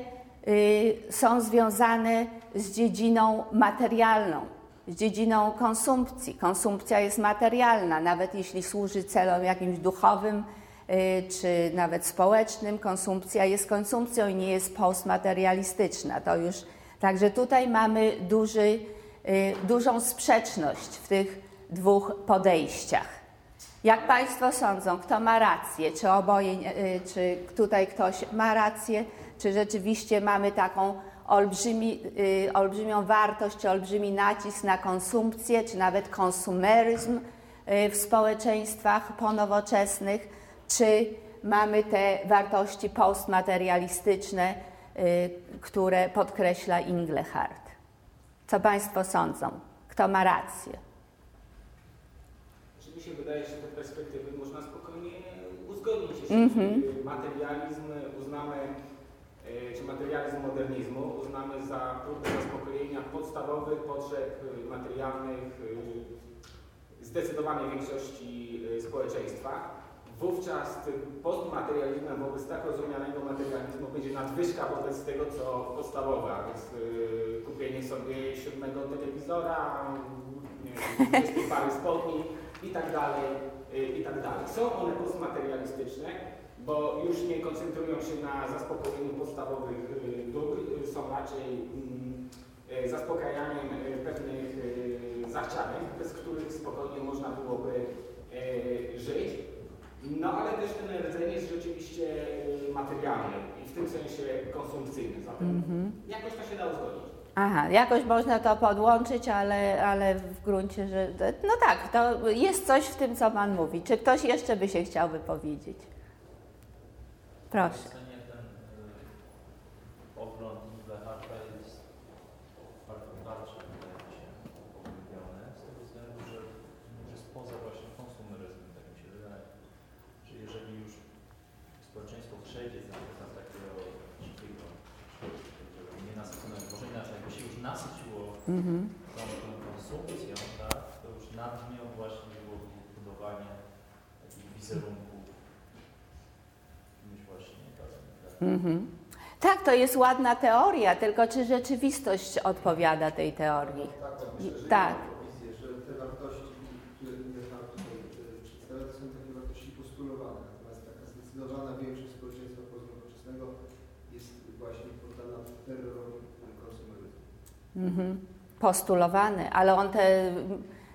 są związane z dziedziną materialną, z dziedziną konsumpcji. Konsumpcja jest materialna, nawet jeśli służy celom jakimś duchowym czy nawet społecznym, konsumpcja jest konsumpcją i nie jest postmaterialistyczna. To już, także tutaj mamy duży, dużą sprzeczność w tych dwóch podejściach. Jak Państwo sądzą, kto ma rację, czy oboje, czy tutaj ktoś ma rację, czy rzeczywiście mamy taką olbrzymi, olbrzymią wartość, czy olbrzymi nacisk na konsumpcję, czy nawet konsumeryzm w społeczeństwach ponowoczesnych, czy mamy te wartości postmaterialistyczne, które podkreśla Inglehart. Co Państwo sądzą? Kto ma rację? Czy mi się wydaje, że te perspektywy można spokojnie uzgodnić, jeśli mm-hmm. materializm uznamy, czy materializm modernizmu uznamy za próbę zaspokojenia podstawowych potrzeb materialnych zdecydowanej większości społeczeństwa, wówczas postmaterializmem wobec tak rozumianego materializmu będzie nadwyżka wobec tego, co podstawowe, a więc kupienie sobie siódmego telewizora, dwudziestu pary spodni i tak dalej, i tak dalej. Są one postmaterialistyczne, bo już nie koncentrują się na zaspokojeniu podstawowych dóbr, są raczej zaspokajaniem pewnych zachcianek, bez których spokojnie można byłoby żyć. No ale też ten rdzeń jest rzeczywiście materialny i w tym sensie konsumpcyjny. Zatem mm-hmm. jakoś to się da uzgodnić. Aha, jakoś można to podłączyć, ale, ale w gruncie, że no tak, to jest coś w tym, co Pan mówi. Czy ktoś jeszcze by się chciał wypowiedzieć? Proszę. W scenie ten y, ogląd Ingleharta jest bardzo dalszy, wydaje mi się, pogłębiony, z tego względu, że jest poza właśnie konsumeryzmem, tak mi się wydaje. Czyli jeżeli już społeczeństwo przejdzie za takiego szybkiego, nie nasyconego, może inaczej, jakby się już nasyciło mm-hmm. tą, tą konsumpcją, tak, to już nad nią właśnie było budowanie takich wizerunków. Mm-hmm. Tak, to jest ładna teoria, tylko czy rzeczywistość odpowiada tej teorii? No, tak, to myślę, że tak. Wizję, że te wartości, które Inglehart tutaj przedstawia, są takie wartości postulowane, natomiast taka zdecydowana większość społeczeństwa poznawoczesnego jest właśnie poddana terrorowi konsumeryzmu. Mm-hmm. Postulowany, ale on, te,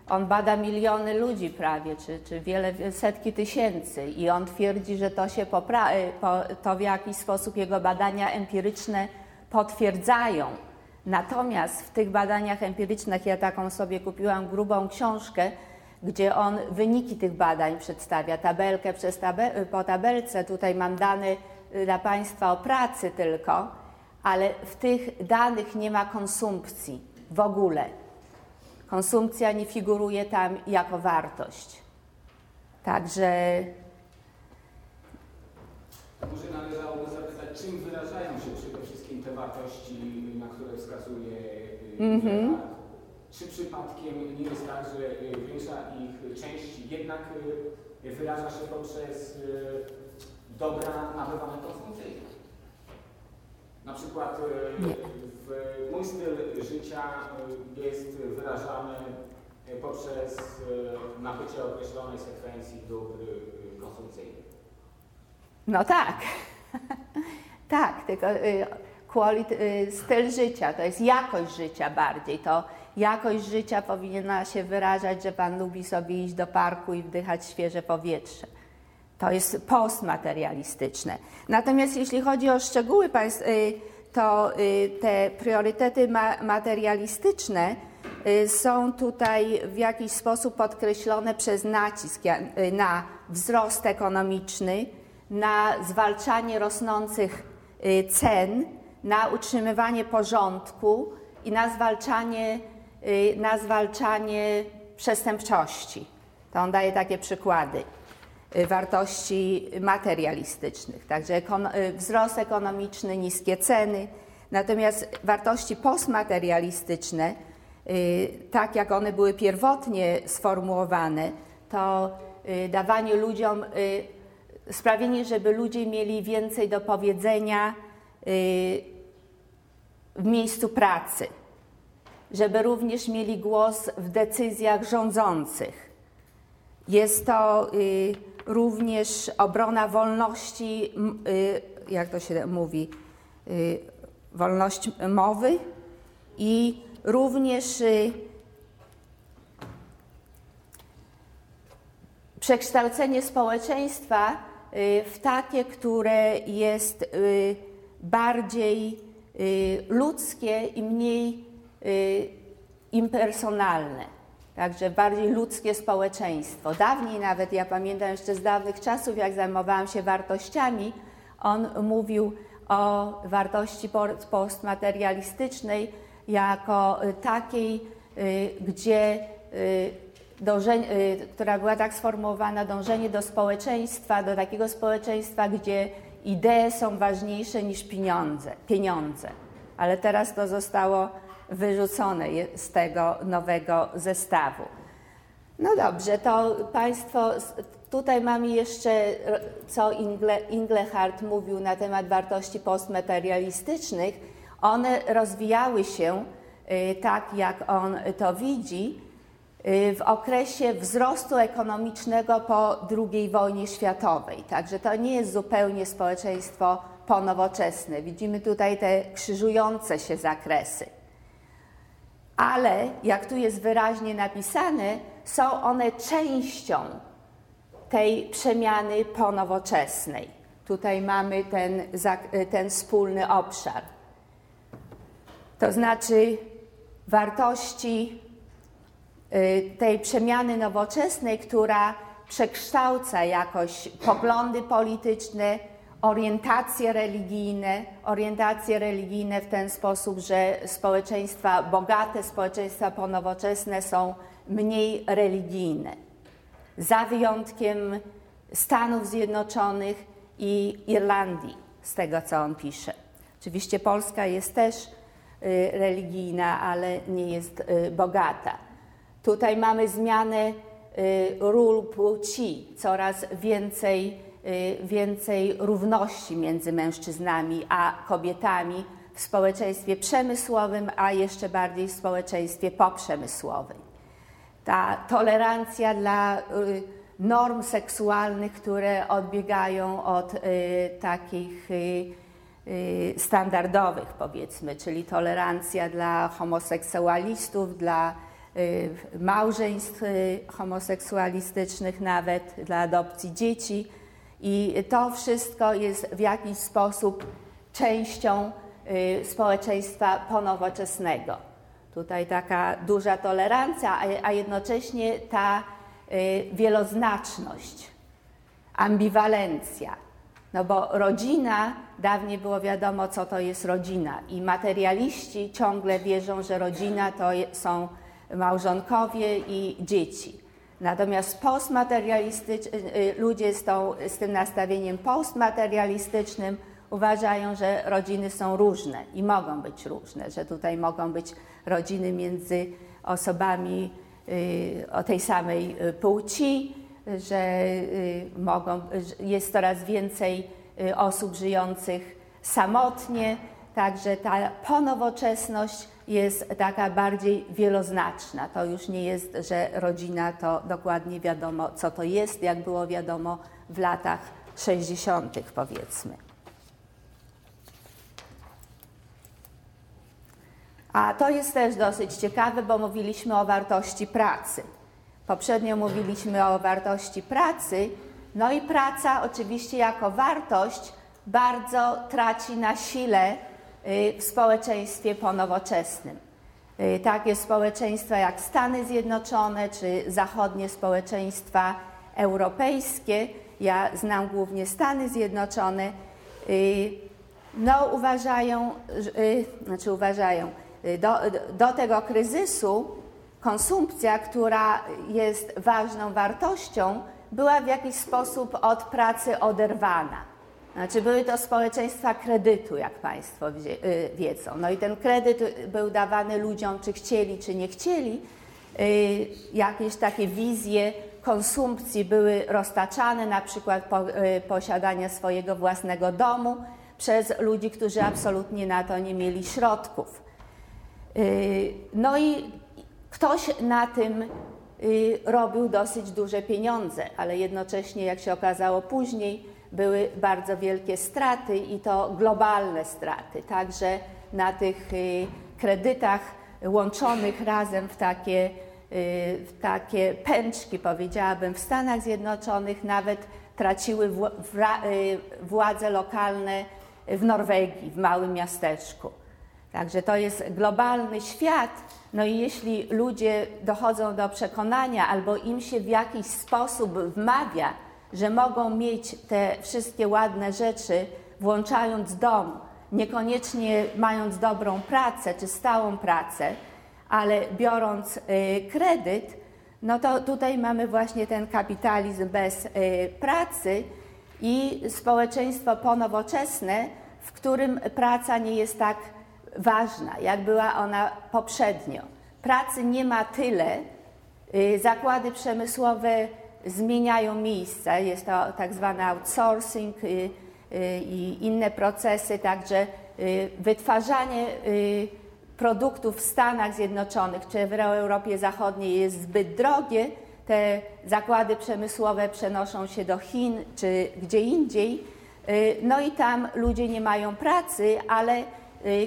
on bada miliony ludzi prawie, czy, czy wiele, setki tysięcy i on twierdzi, że to się popra- po, to w jakiś sposób jego badania empiryczne potwierdzają. Natomiast w tych badaniach empirycznych, ja taką sobie kupiłam grubą książkę, gdzie on wyniki tych badań przedstawia, tabelkę przez tabel- po tabelce, tutaj mam dane dla Państwa o pracy tylko, ale w tych danych nie ma konsumpcji w ogóle. Konsumpcja nie figuruje tam jako wartość. Także... Może należałoby zapytać, czym wyrażają się przede wszystkim te wartości, na które wskazuje mm-hmm. Czy przypadkiem nie jest tak, że większa ich część jednak wyraża się poprzez dobra nabywane konsumpcyjne? Na przykład w mój styl życia jest wyrażany poprzez nabycie określonej sekwencji dóbr konsumpcyjnych. No tak, tak, tylko quality, styl życia to jest jakość życia bardziej. To jakość życia powinna się wyrażać, że Pan lubi sobie iść do parku i wdychać świeże powietrze. To jest postmaterialistyczne. Natomiast jeśli chodzi o szczegóły, to te priorytety materialistyczne są tutaj w jakiś sposób podkreślone przez nacisk na wzrost ekonomiczny, na zwalczanie rosnących cen, na utrzymywanie porządku i na zwalczanie, na zwalczanie przestępczości. To on daje takie przykłady wartości materialistycznych, także wzrost ekonomiczny, niskie ceny, Natomiast wartości postmaterialistyczne, tak jak one były pierwotnie sformułowane, to dawanie ludziom, sprawienie, żeby ludzie mieli więcej do powiedzenia w miejscu pracy, żeby również mieli głos w decyzjach rządzących. Jest to również obrona wolności, jak to się mówi, wolność mowy i również przekształcenie społeczeństwa w takie, które jest bardziej ludzkie i mniej impersonalne, także bardziej ludzkie społeczeństwo. Dawniej nawet, ja pamiętam jeszcze z dawnych czasów, jak zajmowałam się wartościami, on mówił o wartości postmaterialistycznej jako takiej, gdzie dążenie, która była tak sformułowana, dążenie do społeczeństwa, do takiego społeczeństwa, gdzie idee są ważniejsze niż pieniądze, pieniądze. Ale teraz to zostało wyrzucone z tego nowego zestawu. No dobrze, to Państwo, tutaj mamy jeszcze, co Inglehart mówił na temat wartości postmaterialistycznych. One rozwijały się, tak jak on to widzi, w okresie wzrostu ekonomicznego po drugiej wojnie światowej. Także to nie jest zupełnie społeczeństwo ponowoczesne. Widzimy tutaj te krzyżujące się zakresy. Ale, jak tu jest wyraźnie napisane, są one częścią tej przemiany ponowoczesnej. Tutaj mamy ten, ten wspólny obszar. To znaczy wartości tej przemiany nowoczesnej, która przekształca jakoś poglądy polityczne, orientacje religijne, orientacje religijne w ten sposób, że społeczeństwa bogate, społeczeństwa ponowoczesne są mniej religijne, za wyjątkiem Stanów Zjednoczonych i Irlandii, z tego co on pisze. Oczywiście Polska jest też religijna, ale nie jest bogata. Tutaj mamy zmianę ról płci, coraz więcej, więcej równości między mężczyznami a kobietami w społeczeństwie przemysłowym, a jeszcze bardziej w społeczeństwie poprzemysłowym. Ta tolerancja dla norm seksualnych, które odbiegają od takich standardowych, powiedzmy, czyli tolerancja dla homoseksualistów, dla małżeństw homoseksualistycznych, nawet dla adopcji dzieci, i to wszystko jest w jakiś sposób częścią społeczeństwa ponowoczesnego. Tutaj taka duża tolerancja, a jednocześnie ta wieloznaczność, ambiwalencja. No bo rodzina, dawniej było wiadomo, co to jest rodzina, i materialiści ciągle wierzą, że rodzina to są małżonkowie i dzieci. Natomiast postmaterialistyczni ludzie z, tą, z tym nastawieniem postmaterialistycznym uważają, że rodziny są różne i mogą być różne, że tutaj mogą być rodziny między osobami o tej samej płci, że mogą, jest coraz więcej osób żyjących samotnie, także ta ponowoczesność jest taka bardziej wieloznaczna. To już nie jest, że rodzina to dokładnie wiadomo, co to jest, jak było wiadomo w latach sześćdziesiątych, powiedzmy. A to jest też dosyć ciekawe, bo mówiliśmy o wartości pracy. Poprzednio mówiliśmy o wartości pracy, no i praca oczywiście jako wartość bardzo traci na sile w społeczeństwie ponowoczesnym. Takie społeczeństwa jak Stany Zjednoczone czy zachodnie społeczeństwa europejskie, ja znam głównie Stany Zjednoczone, no uważają, znaczy uważają, do, do tego kryzysu konsumpcja, która jest ważną wartością, była w jakiś sposób od pracy oderwana. Znaczy były to społeczeństwa kredytu, jak Państwo wiedzą. No i ten kredyt był dawany ludziom, czy chcieli, czy nie chcieli. Jakieś takie wizje konsumpcji były roztaczane, na przykład posiadanie swojego własnego domu przez ludzi, którzy absolutnie na to nie mieli środków. No i ktoś na tym robił dosyć duże pieniądze, ale jednocześnie, jak się okazało później, były bardzo wielkie straty i to globalne straty. Także na tych kredytach łączonych razem w takie, w takie pęczki, powiedziałabym, w Stanach Zjednoczonych nawet traciły władze lokalne w Norwegii, w małym miasteczku. Także to jest globalny świat. No i jeśli ludzie dochodzą do przekonania, albo im się w jakiś sposób wmawia, że mogą mieć te wszystkie ładne rzeczy, włączając dom, niekoniecznie mając dobrą pracę czy stałą pracę, ale biorąc y, kredyt, no to tutaj mamy właśnie ten kapitalizm bez y, pracy i społeczeństwo ponowoczesne, w którym praca nie jest tak ważna, jak była ona poprzednio. Pracy nie ma tyle, y, zakłady przemysłowe zmieniają miejsca, jest to tak zwany outsourcing i inne procesy, także wytwarzanie produktów w Stanach Zjednoczonych czy w Europie Zachodniej jest zbyt drogie, te zakłady przemysłowe przenoszą się do Chin czy gdzie indziej, no i tam ludzie nie mają pracy, ale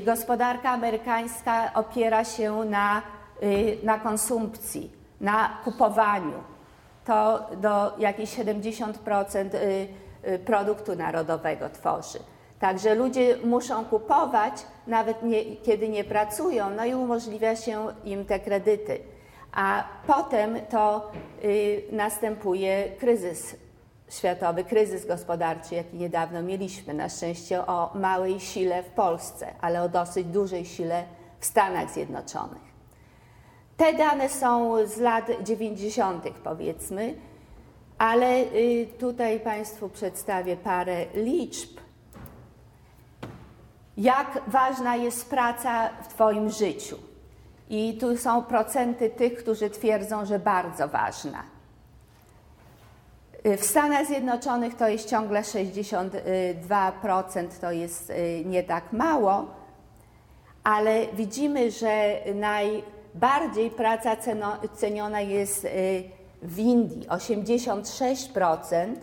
gospodarka amerykańska opiera się na, na konsumpcji, na kupowaniu. To do jakieś siedemdziesiąt procent produktu narodowego tworzy. Także ludzie muszą kupować, nawet nie, kiedy nie pracują, no i umożliwia się im te kredyty. A potem to y, następuje kryzys światowy, kryzys gospodarczy, jaki niedawno mieliśmy. Na szczęście o małej sile w Polsce, ale o dosyć dużej sile w Stanach Zjednoczonych. Te dane są z lat dziewięćdziesiątych powiedzmy, ale tutaj Państwu przedstawię parę liczb. Jak ważna jest praca w Twoim życiu? I tu są procenty tych, którzy twierdzą, że bardzo ważna. W Stanach Zjednoczonych to jest ciągle sześćdziesiąt dwa procent, to jest nie tak mało, ale widzimy, że naj Bardziej praca ceniona jest w Indii, osiemdziesiąt sześć procent,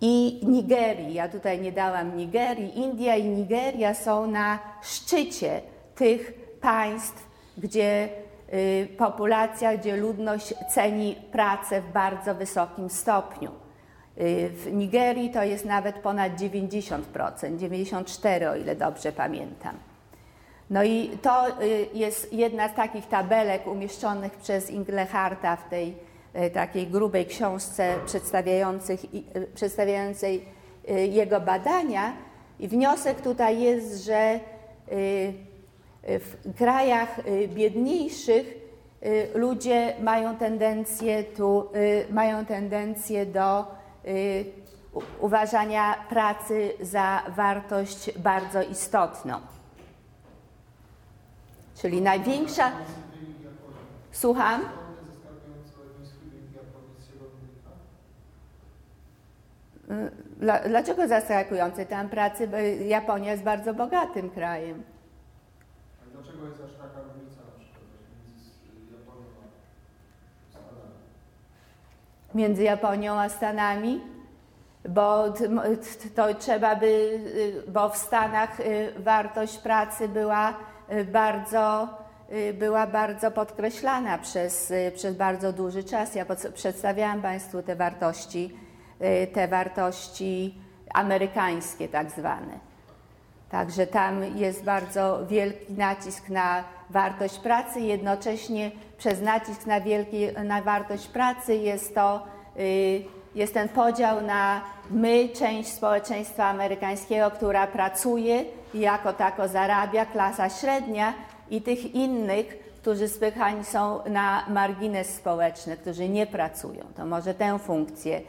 i Nigerii, ja tutaj nie dałam Nigerii, India i Nigeria są na szczycie tych państw, gdzie populacja, gdzie ludność ceni pracę w bardzo wysokim stopniu. W Nigerii to jest nawet ponad dziewięćdziesiąt procent, dziewięćdziesiąt cztery procent, o ile dobrze pamiętam. No i to jest jedna z takich tabelek umieszczonych przez Ingleharta w tej takiej grubej książce przedstawiającej jego badania. I wniosek tutaj jest, że w krajach biedniejszych ludzie mają tendencję, tu, mają tendencję do uważania pracy za wartość bardzo istotną. Czyli największa... Słucham? Dlaczego zaskakujące? Tam pracy... Japonia jest bardzo bogatym krajem. A dlaczego jest aż taka różnica na przykład między Japonią a Stanami? Między Japonią a Stanami? Bo to trzeba by... Bo w Stanach wartość pracy była... Bardzo, była bardzo podkreślana przez, przez bardzo duży czas. Ja przedstawiałam Państwu te wartości, te wartości amerykańskie tak zwane. Także tam jest bardzo wielki nacisk na wartość pracy, jednocześnie przez nacisk na, wielki, na wartość pracy jest to, jest ten podział na my, część społeczeństwa amerykańskiego, która pracuje i jako tako zarabia, klasa średnia, i tych innych, którzy spychani są na margines społeczny, którzy nie pracują. To może tę funkcję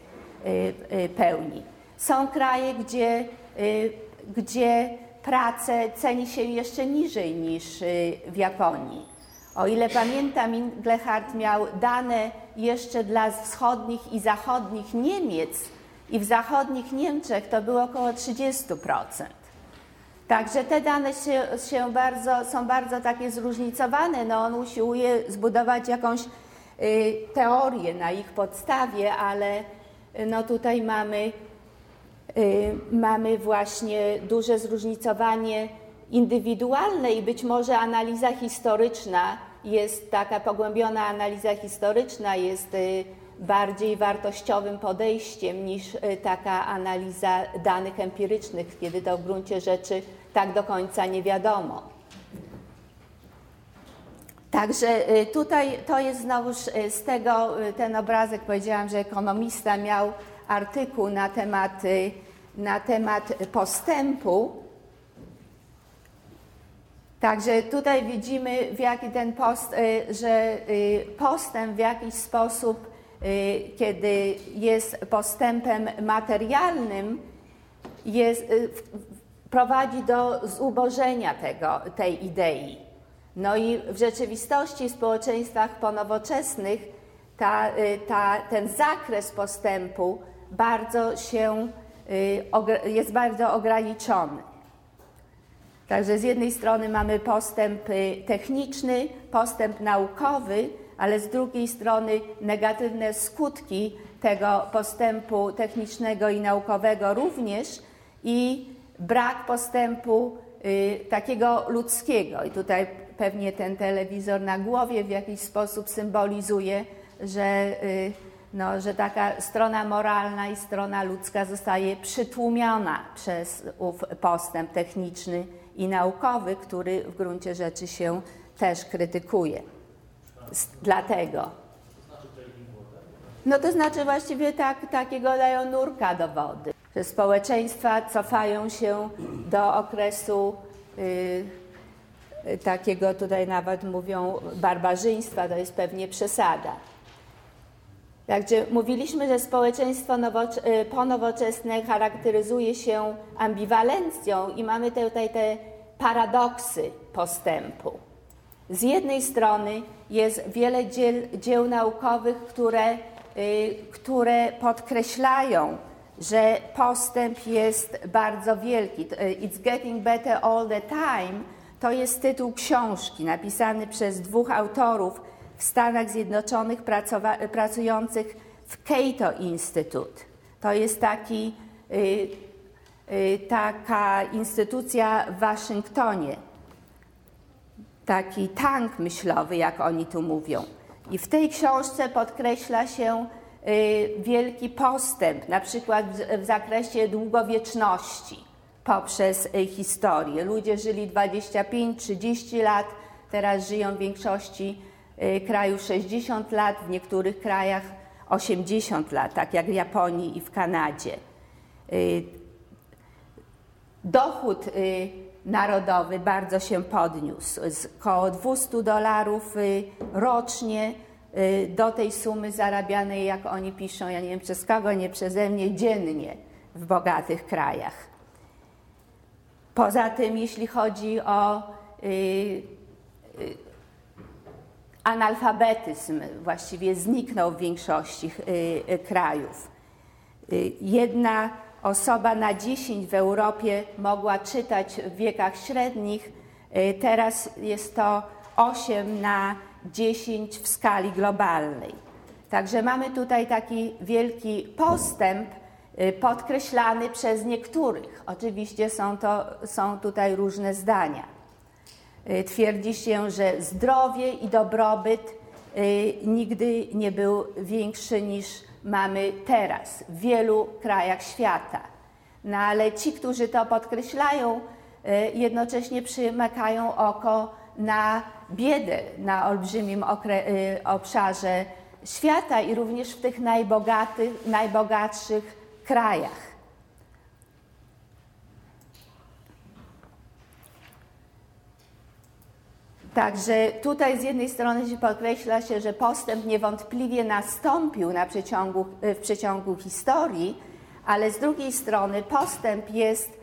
pełni. Są kraje, gdzie, gdzie pracę ceni się jeszcze niżej niż w Japonii. O ile pamiętam, Inglehart miał dane jeszcze dla wschodnich i zachodnich Niemiec i w zachodnich Niemczech to było około trzydzieści procent. Także te dane się, się bardzo, są bardzo takie zróżnicowane. No, on usiłuje zbudować jakąś y, teorię na ich podstawie, ale no, tutaj mamy, y, mamy właśnie duże zróżnicowanie indywidualne i być może analiza historyczna jest taka pogłębiona analiza historyczna jest y, bardziej wartościowym podejściem niż taka analiza danych empirycznych, kiedy to w gruncie rzeczy tak do końca nie wiadomo. Także tutaj to jest znowuż z tego, ten obrazek, powiedziałam, że ekonomista miał artykuł na temat, na temat postępu. Także tutaj widzimy, w jaki ten post, że postęp w jakiś sposób, kiedy jest postępem materialnym, jest, prowadzi do zubożenia tego, tej idei. No i w rzeczywistości, w społeczeństwach ponowoczesnych ta, ta, ten zakres postępu bardzo się, jest bardzo ograniczony. Także z jednej strony mamy postęp techniczny, postęp naukowy, ale z drugiej strony negatywne skutki tego postępu technicznego i naukowego również i brak postępu y, takiego ludzkiego. I tutaj pewnie ten telewizor na głowie w jakiś sposób symbolizuje, że, y, no, że taka strona moralna i strona ludzka zostaje przytłumiona przez ów postęp techniczny i naukowy, który w gruncie rzeczy się też krytykuje. Dlatego. No to znaczy właściwie tak, takiego dają nurka do wody, że społeczeństwa cofają się do okresu y, takiego, tutaj nawet mówią barbarzyństwa, to jest pewnie przesada. Także mówiliśmy, że społeczeństwo nowocze- ponowoczesne charakteryzuje się ambiwalencją i mamy tutaj te paradoksy postępu. Z jednej strony jest wiele dzieł, dzieł naukowych, które, y, które podkreślają, że postęp jest bardzo wielki. It's getting better all the time to jest tytuł książki napisany przez dwóch autorów w Stanach Zjednoczonych pracowa- pracujących w Cato Institute. To jest taki, y, y, taka instytucja w Waszyngtonie. Taki tank myślowy, jak oni tu mówią. I w tej książce podkreśla się y, wielki postęp, na przykład w, w zakresie długowieczności poprzez y, historię. Ludzie żyli dwadzieścia pięć trzydzieści lat, teraz żyją w większości y, krajów sześćdziesiąt lat, w niektórych krajach osiemdziesiąt lat, tak jak w Japonii i w Kanadzie. Y, dochód y, narodowy bardzo się podniósł z około dwieście dolarów rocznie do tej sumy zarabianej, jak oni piszą, ja nie wiem przez kogo, nie przeze mnie, dziennie w bogatych krajach. Poza tym, jeśli chodzi o y, y, analfabetyzm, właściwie zniknął w większości y, y, krajów. Y, jedna Osoba na dziesięć w Europie mogła czytać w wiekach średnich, teraz jest to osiem na dziesięć w skali globalnej. Także mamy tutaj taki wielki postęp podkreślany przez niektórych. Oczywiście są, to, są tutaj różne zdania. Twierdzi się, że zdrowie i dobrobyt nigdy nie był większy niż mamy teraz w wielu krajach świata. No ale ci, którzy to podkreślają, jednocześnie przymykają oko na biedę na olbrzymim okre- obszarze świata i również w tych najbogatych, najbogatszych krajach. Także tutaj z jednej strony się podkreśla się, że postęp niewątpliwie nastąpił na przeciągu, w przeciągu historii, ale z drugiej strony postęp jest,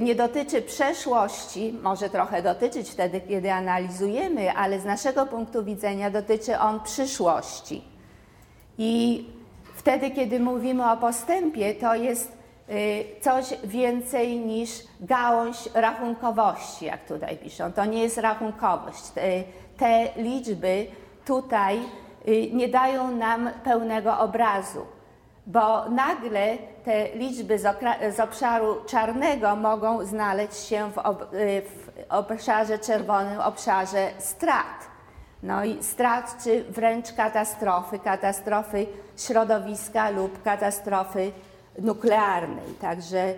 nie dotyczy przeszłości, może trochę dotyczyć wtedy, kiedy analizujemy, ale z naszego punktu widzenia dotyczy on przyszłości. I wtedy, kiedy mówimy o postępie, to jest coś więcej niż gałąź rachunkowości, jak tutaj piszą. To nie jest rachunkowość. Te, te liczby tutaj nie dają nam pełnego obrazu, bo nagle te liczby z, okra- z obszaru czarnego mogą znaleźć się w, ob- w obszarze czerwonym, obszarze strat. No i strat, czy wręcz katastrofy, katastrofy środowiska lub katastrofy nuklearnej. Także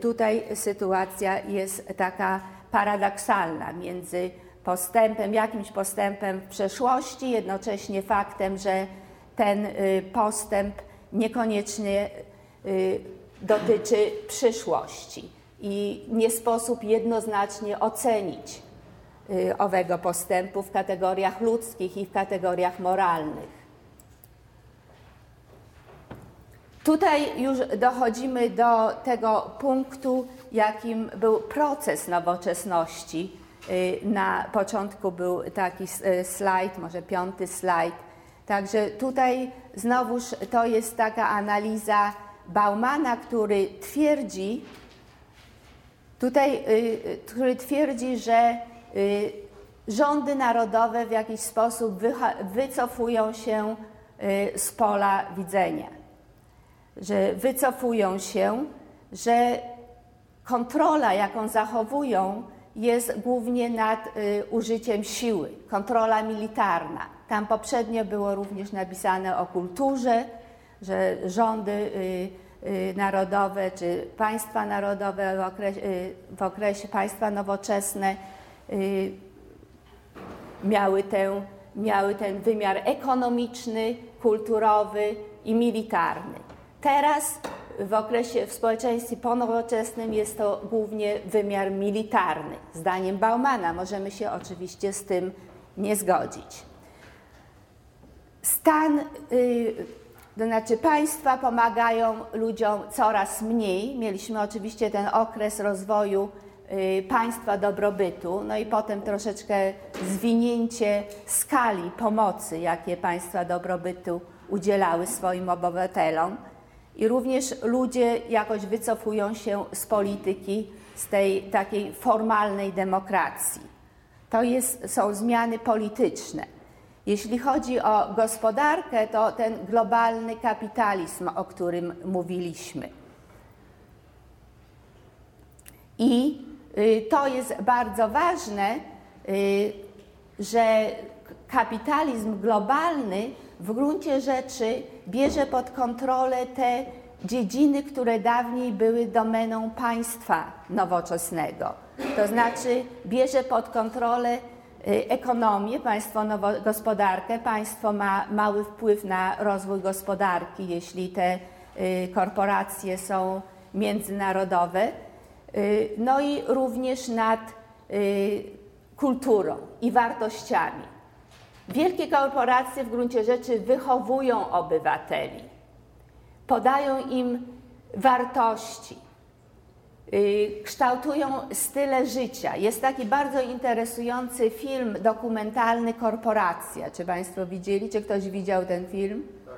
tutaj sytuacja jest taka paradoksalna między postępem, jakimś postępem w przeszłości, jednocześnie faktem, że ten postęp niekoniecznie dotyczy przyszłości i nie sposób jednoznacznie ocenić owego postępu w kategoriach ludzkich i w kategoriach moralnych. Tutaj już dochodzimy do tego punktu, jakim był proces nowoczesności. Na początku był taki slajd, może piąty slajd. Także tutaj znowuż to jest taka analiza Baumana, który twierdzi, tutaj, który twierdzi, że rządy narodowe w jakiś sposób wycofują się z pola widzenia, że wycofują się, że kontrola, jaką zachowują, jest głównie nad użyciem siły, kontrola militarna. Tam poprzednio było również napisane o kulturze, że rządy narodowe czy państwa narodowe w okresie, w okresie państwa nowoczesne miały ten, miały ten wymiar ekonomiczny, kulturowy i militarny. Teraz w okresie w społeczeństwie ponowoczesnym jest to głównie wymiar militarny, zdaniem Baumana. Możemy się oczywiście z tym nie zgodzić. Stan, yy, to znaczy państwa pomagają ludziom coraz mniej. Mieliśmy oczywiście ten okres rozwoju yy, państwa dobrobytu, no i potem troszeczkę zwinięcie skali pomocy, jakie państwa dobrobytu udzielały swoim obywatelom. I również ludzie jakoś wycofują się z polityki, z tej takiej formalnej demokracji. To jest, są zmiany polityczne. Jeśli chodzi o gospodarkę, to ten globalny kapitalizm, o którym mówiliśmy. I to jest bardzo ważne, że kapitalizm globalny w gruncie rzeczy bierze pod kontrolę te dziedziny, które dawniej były domeną państwa nowoczesnego. To znaczy bierze pod kontrolę ekonomię, państwo nowo, gospodarkę. Państwo ma mały wpływ na rozwój gospodarki, jeśli te korporacje są międzynarodowe. No i również nad kulturą i wartościami. Wielkie korporacje w gruncie rzeczy wychowują obywateli, podają im wartości, kształtują style życia. Jest taki bardzo interesujący film dokumentalny Korporacja. Czy Państwo widzieli? Czy ktoś widział ten film? Tak.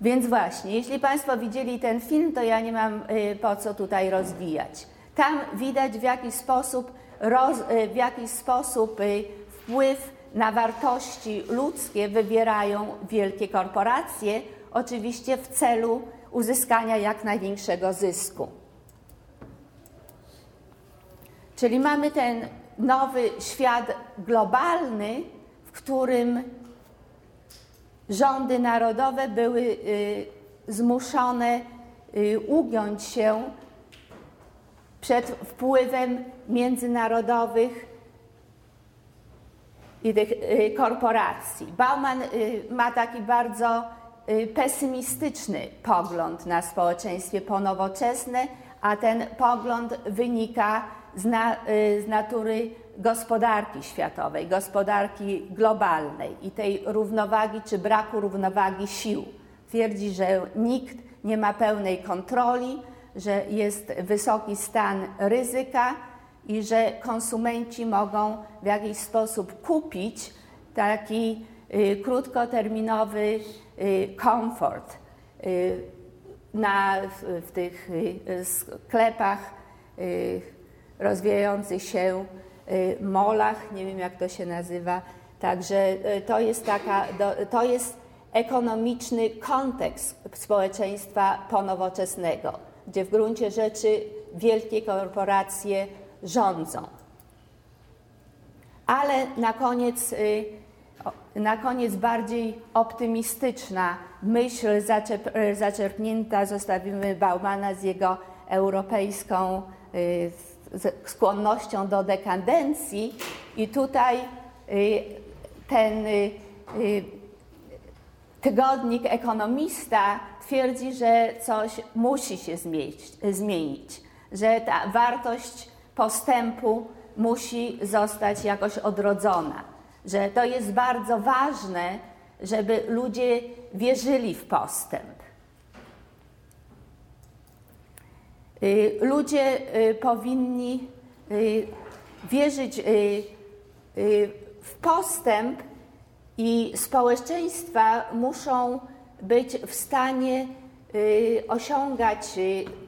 Więc właśnie, jeśli Państwo widzieli ten film, to ja nie mam po co tutaj rozwijać. Tam widać w jakiś sposób, roz, w jakiś sposób wpływ na wartości ludzkie wywierają wielkie korporacje, oczywiście w celu uzyskania jak największego zysku. Czyli mamy ten nowy świat globalny, w którym rządy narodowe były zmuszone ugiąć się przed wpływem międzynarodowych i tych korporacji. Bauman ma taki bardzo pesymistyczny pogląd na społeczeństwo ponowoczesne, a ten pogląd wynika z, na, z natury gospodarki światowej, gospodarki globalnej i tej równowagi czy braku równowagi sił. Twierdzi, że nikt nie ma pełnej kontroli, że jest wysoki stan ryzyka i że konsumenci mogą w jakiś sposób kupić taki krótkoterminowy komfort na, w tych sklepach rozwijających się molach, nie wiem jak to się nazywa. Także to jest, taka, to jest ekonomiczny kontekst społeczeństwa ponowoczesnego, gdzie w gruncie rzeczy wielkie korporacje rządzą. Ale na koniec, na koniec bardziej optymistyczna myśl zaczerpnięta, zostawimy Baumana z jego europejską skłonnością do dekadencji i tutaj ten tygodnik Ekonomista twierdzi, że coś musi się zmienić, że ta wartość postępu musi zostać jakoś odrodzona, że to jest bardzo ważne, żeby ludzie wierzyli w postęp. Ludzie powinni wierzyć w postęp i społeczeństwa muszą być w stanie osiągać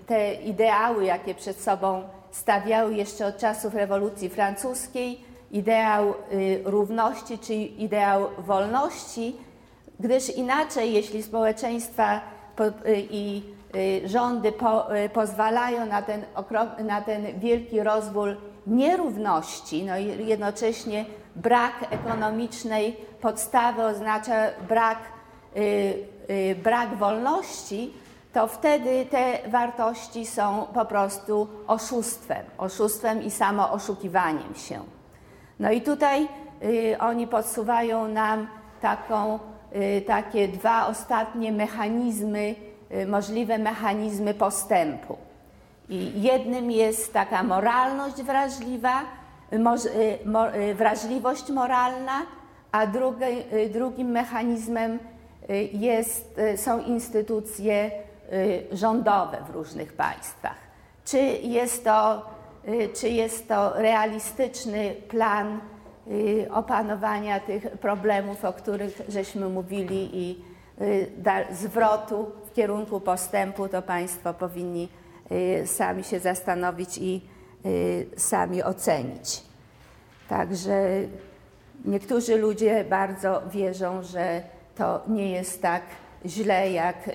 te ideały, jakie przed sobą stawiały jeszcze od czasów rewolucji francuskiej, ideał równości czy ideał wolności, gdyż inaczej, jeśli społeczeństwa i rządy pozwalają na ten, na ten wielki rozwój nierówności, no i jednocześnie brak ekonomicznej podstawy oznacza brak, brak wolności, to wtedy te wartości są po prostu oszustwem, oszustwem i samooszukiwaniem się. No i tutaj oni podsuwają nam taką, takie dwa ostatnie mechanizmy, możliwe mechanizmy postępu. I jednym jest taka moralność wrażliwa, moż, mo, wrażliwość moralna, a drugi, drugim mechanizmem jest, są instytucje rządowe w różnych państwach. Czy jest to, czy jest to realistyczny plan opanowania tych problemów, o których żeśmy mówili i zwrotu w kierunku postępu, to państwo powinni sami się zastanowić i sami ocenić. Także niektórzy ludzie bardzo wierzą, że to nie jest tak źle, jak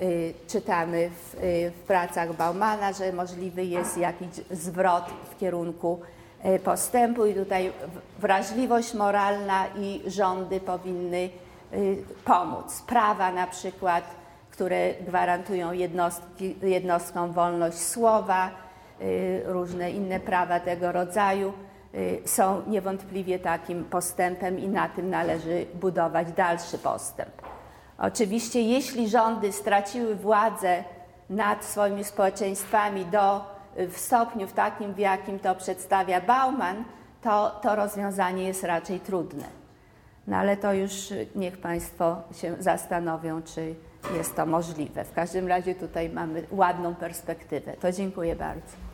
czytamy w, w pracach Baumana, że możliwy jest jakiś zwrot w kierunku postępu i tutaj wrażliwość moralna i rządy powinny pomóc. Prawa na przykład, które gwarantują jednostki, jednostkom wolność słowa, różne inne prawa tego rodzaju są niewątpliwie takim postępem i na tym należy budować dalszy postęp. Oczywiście jeśli rządy straciły władzę nad swoimi społeczeństwami do, w stopniu w takim, w jakim to przedstawia Bauman, to to rozwiązanie jest raczej trudne. No ale to już niech państwo się zastanowią, czy jest to możliwe. W każdym razie tutaj mamy ładną perspektywę. To dziękuję bardzo.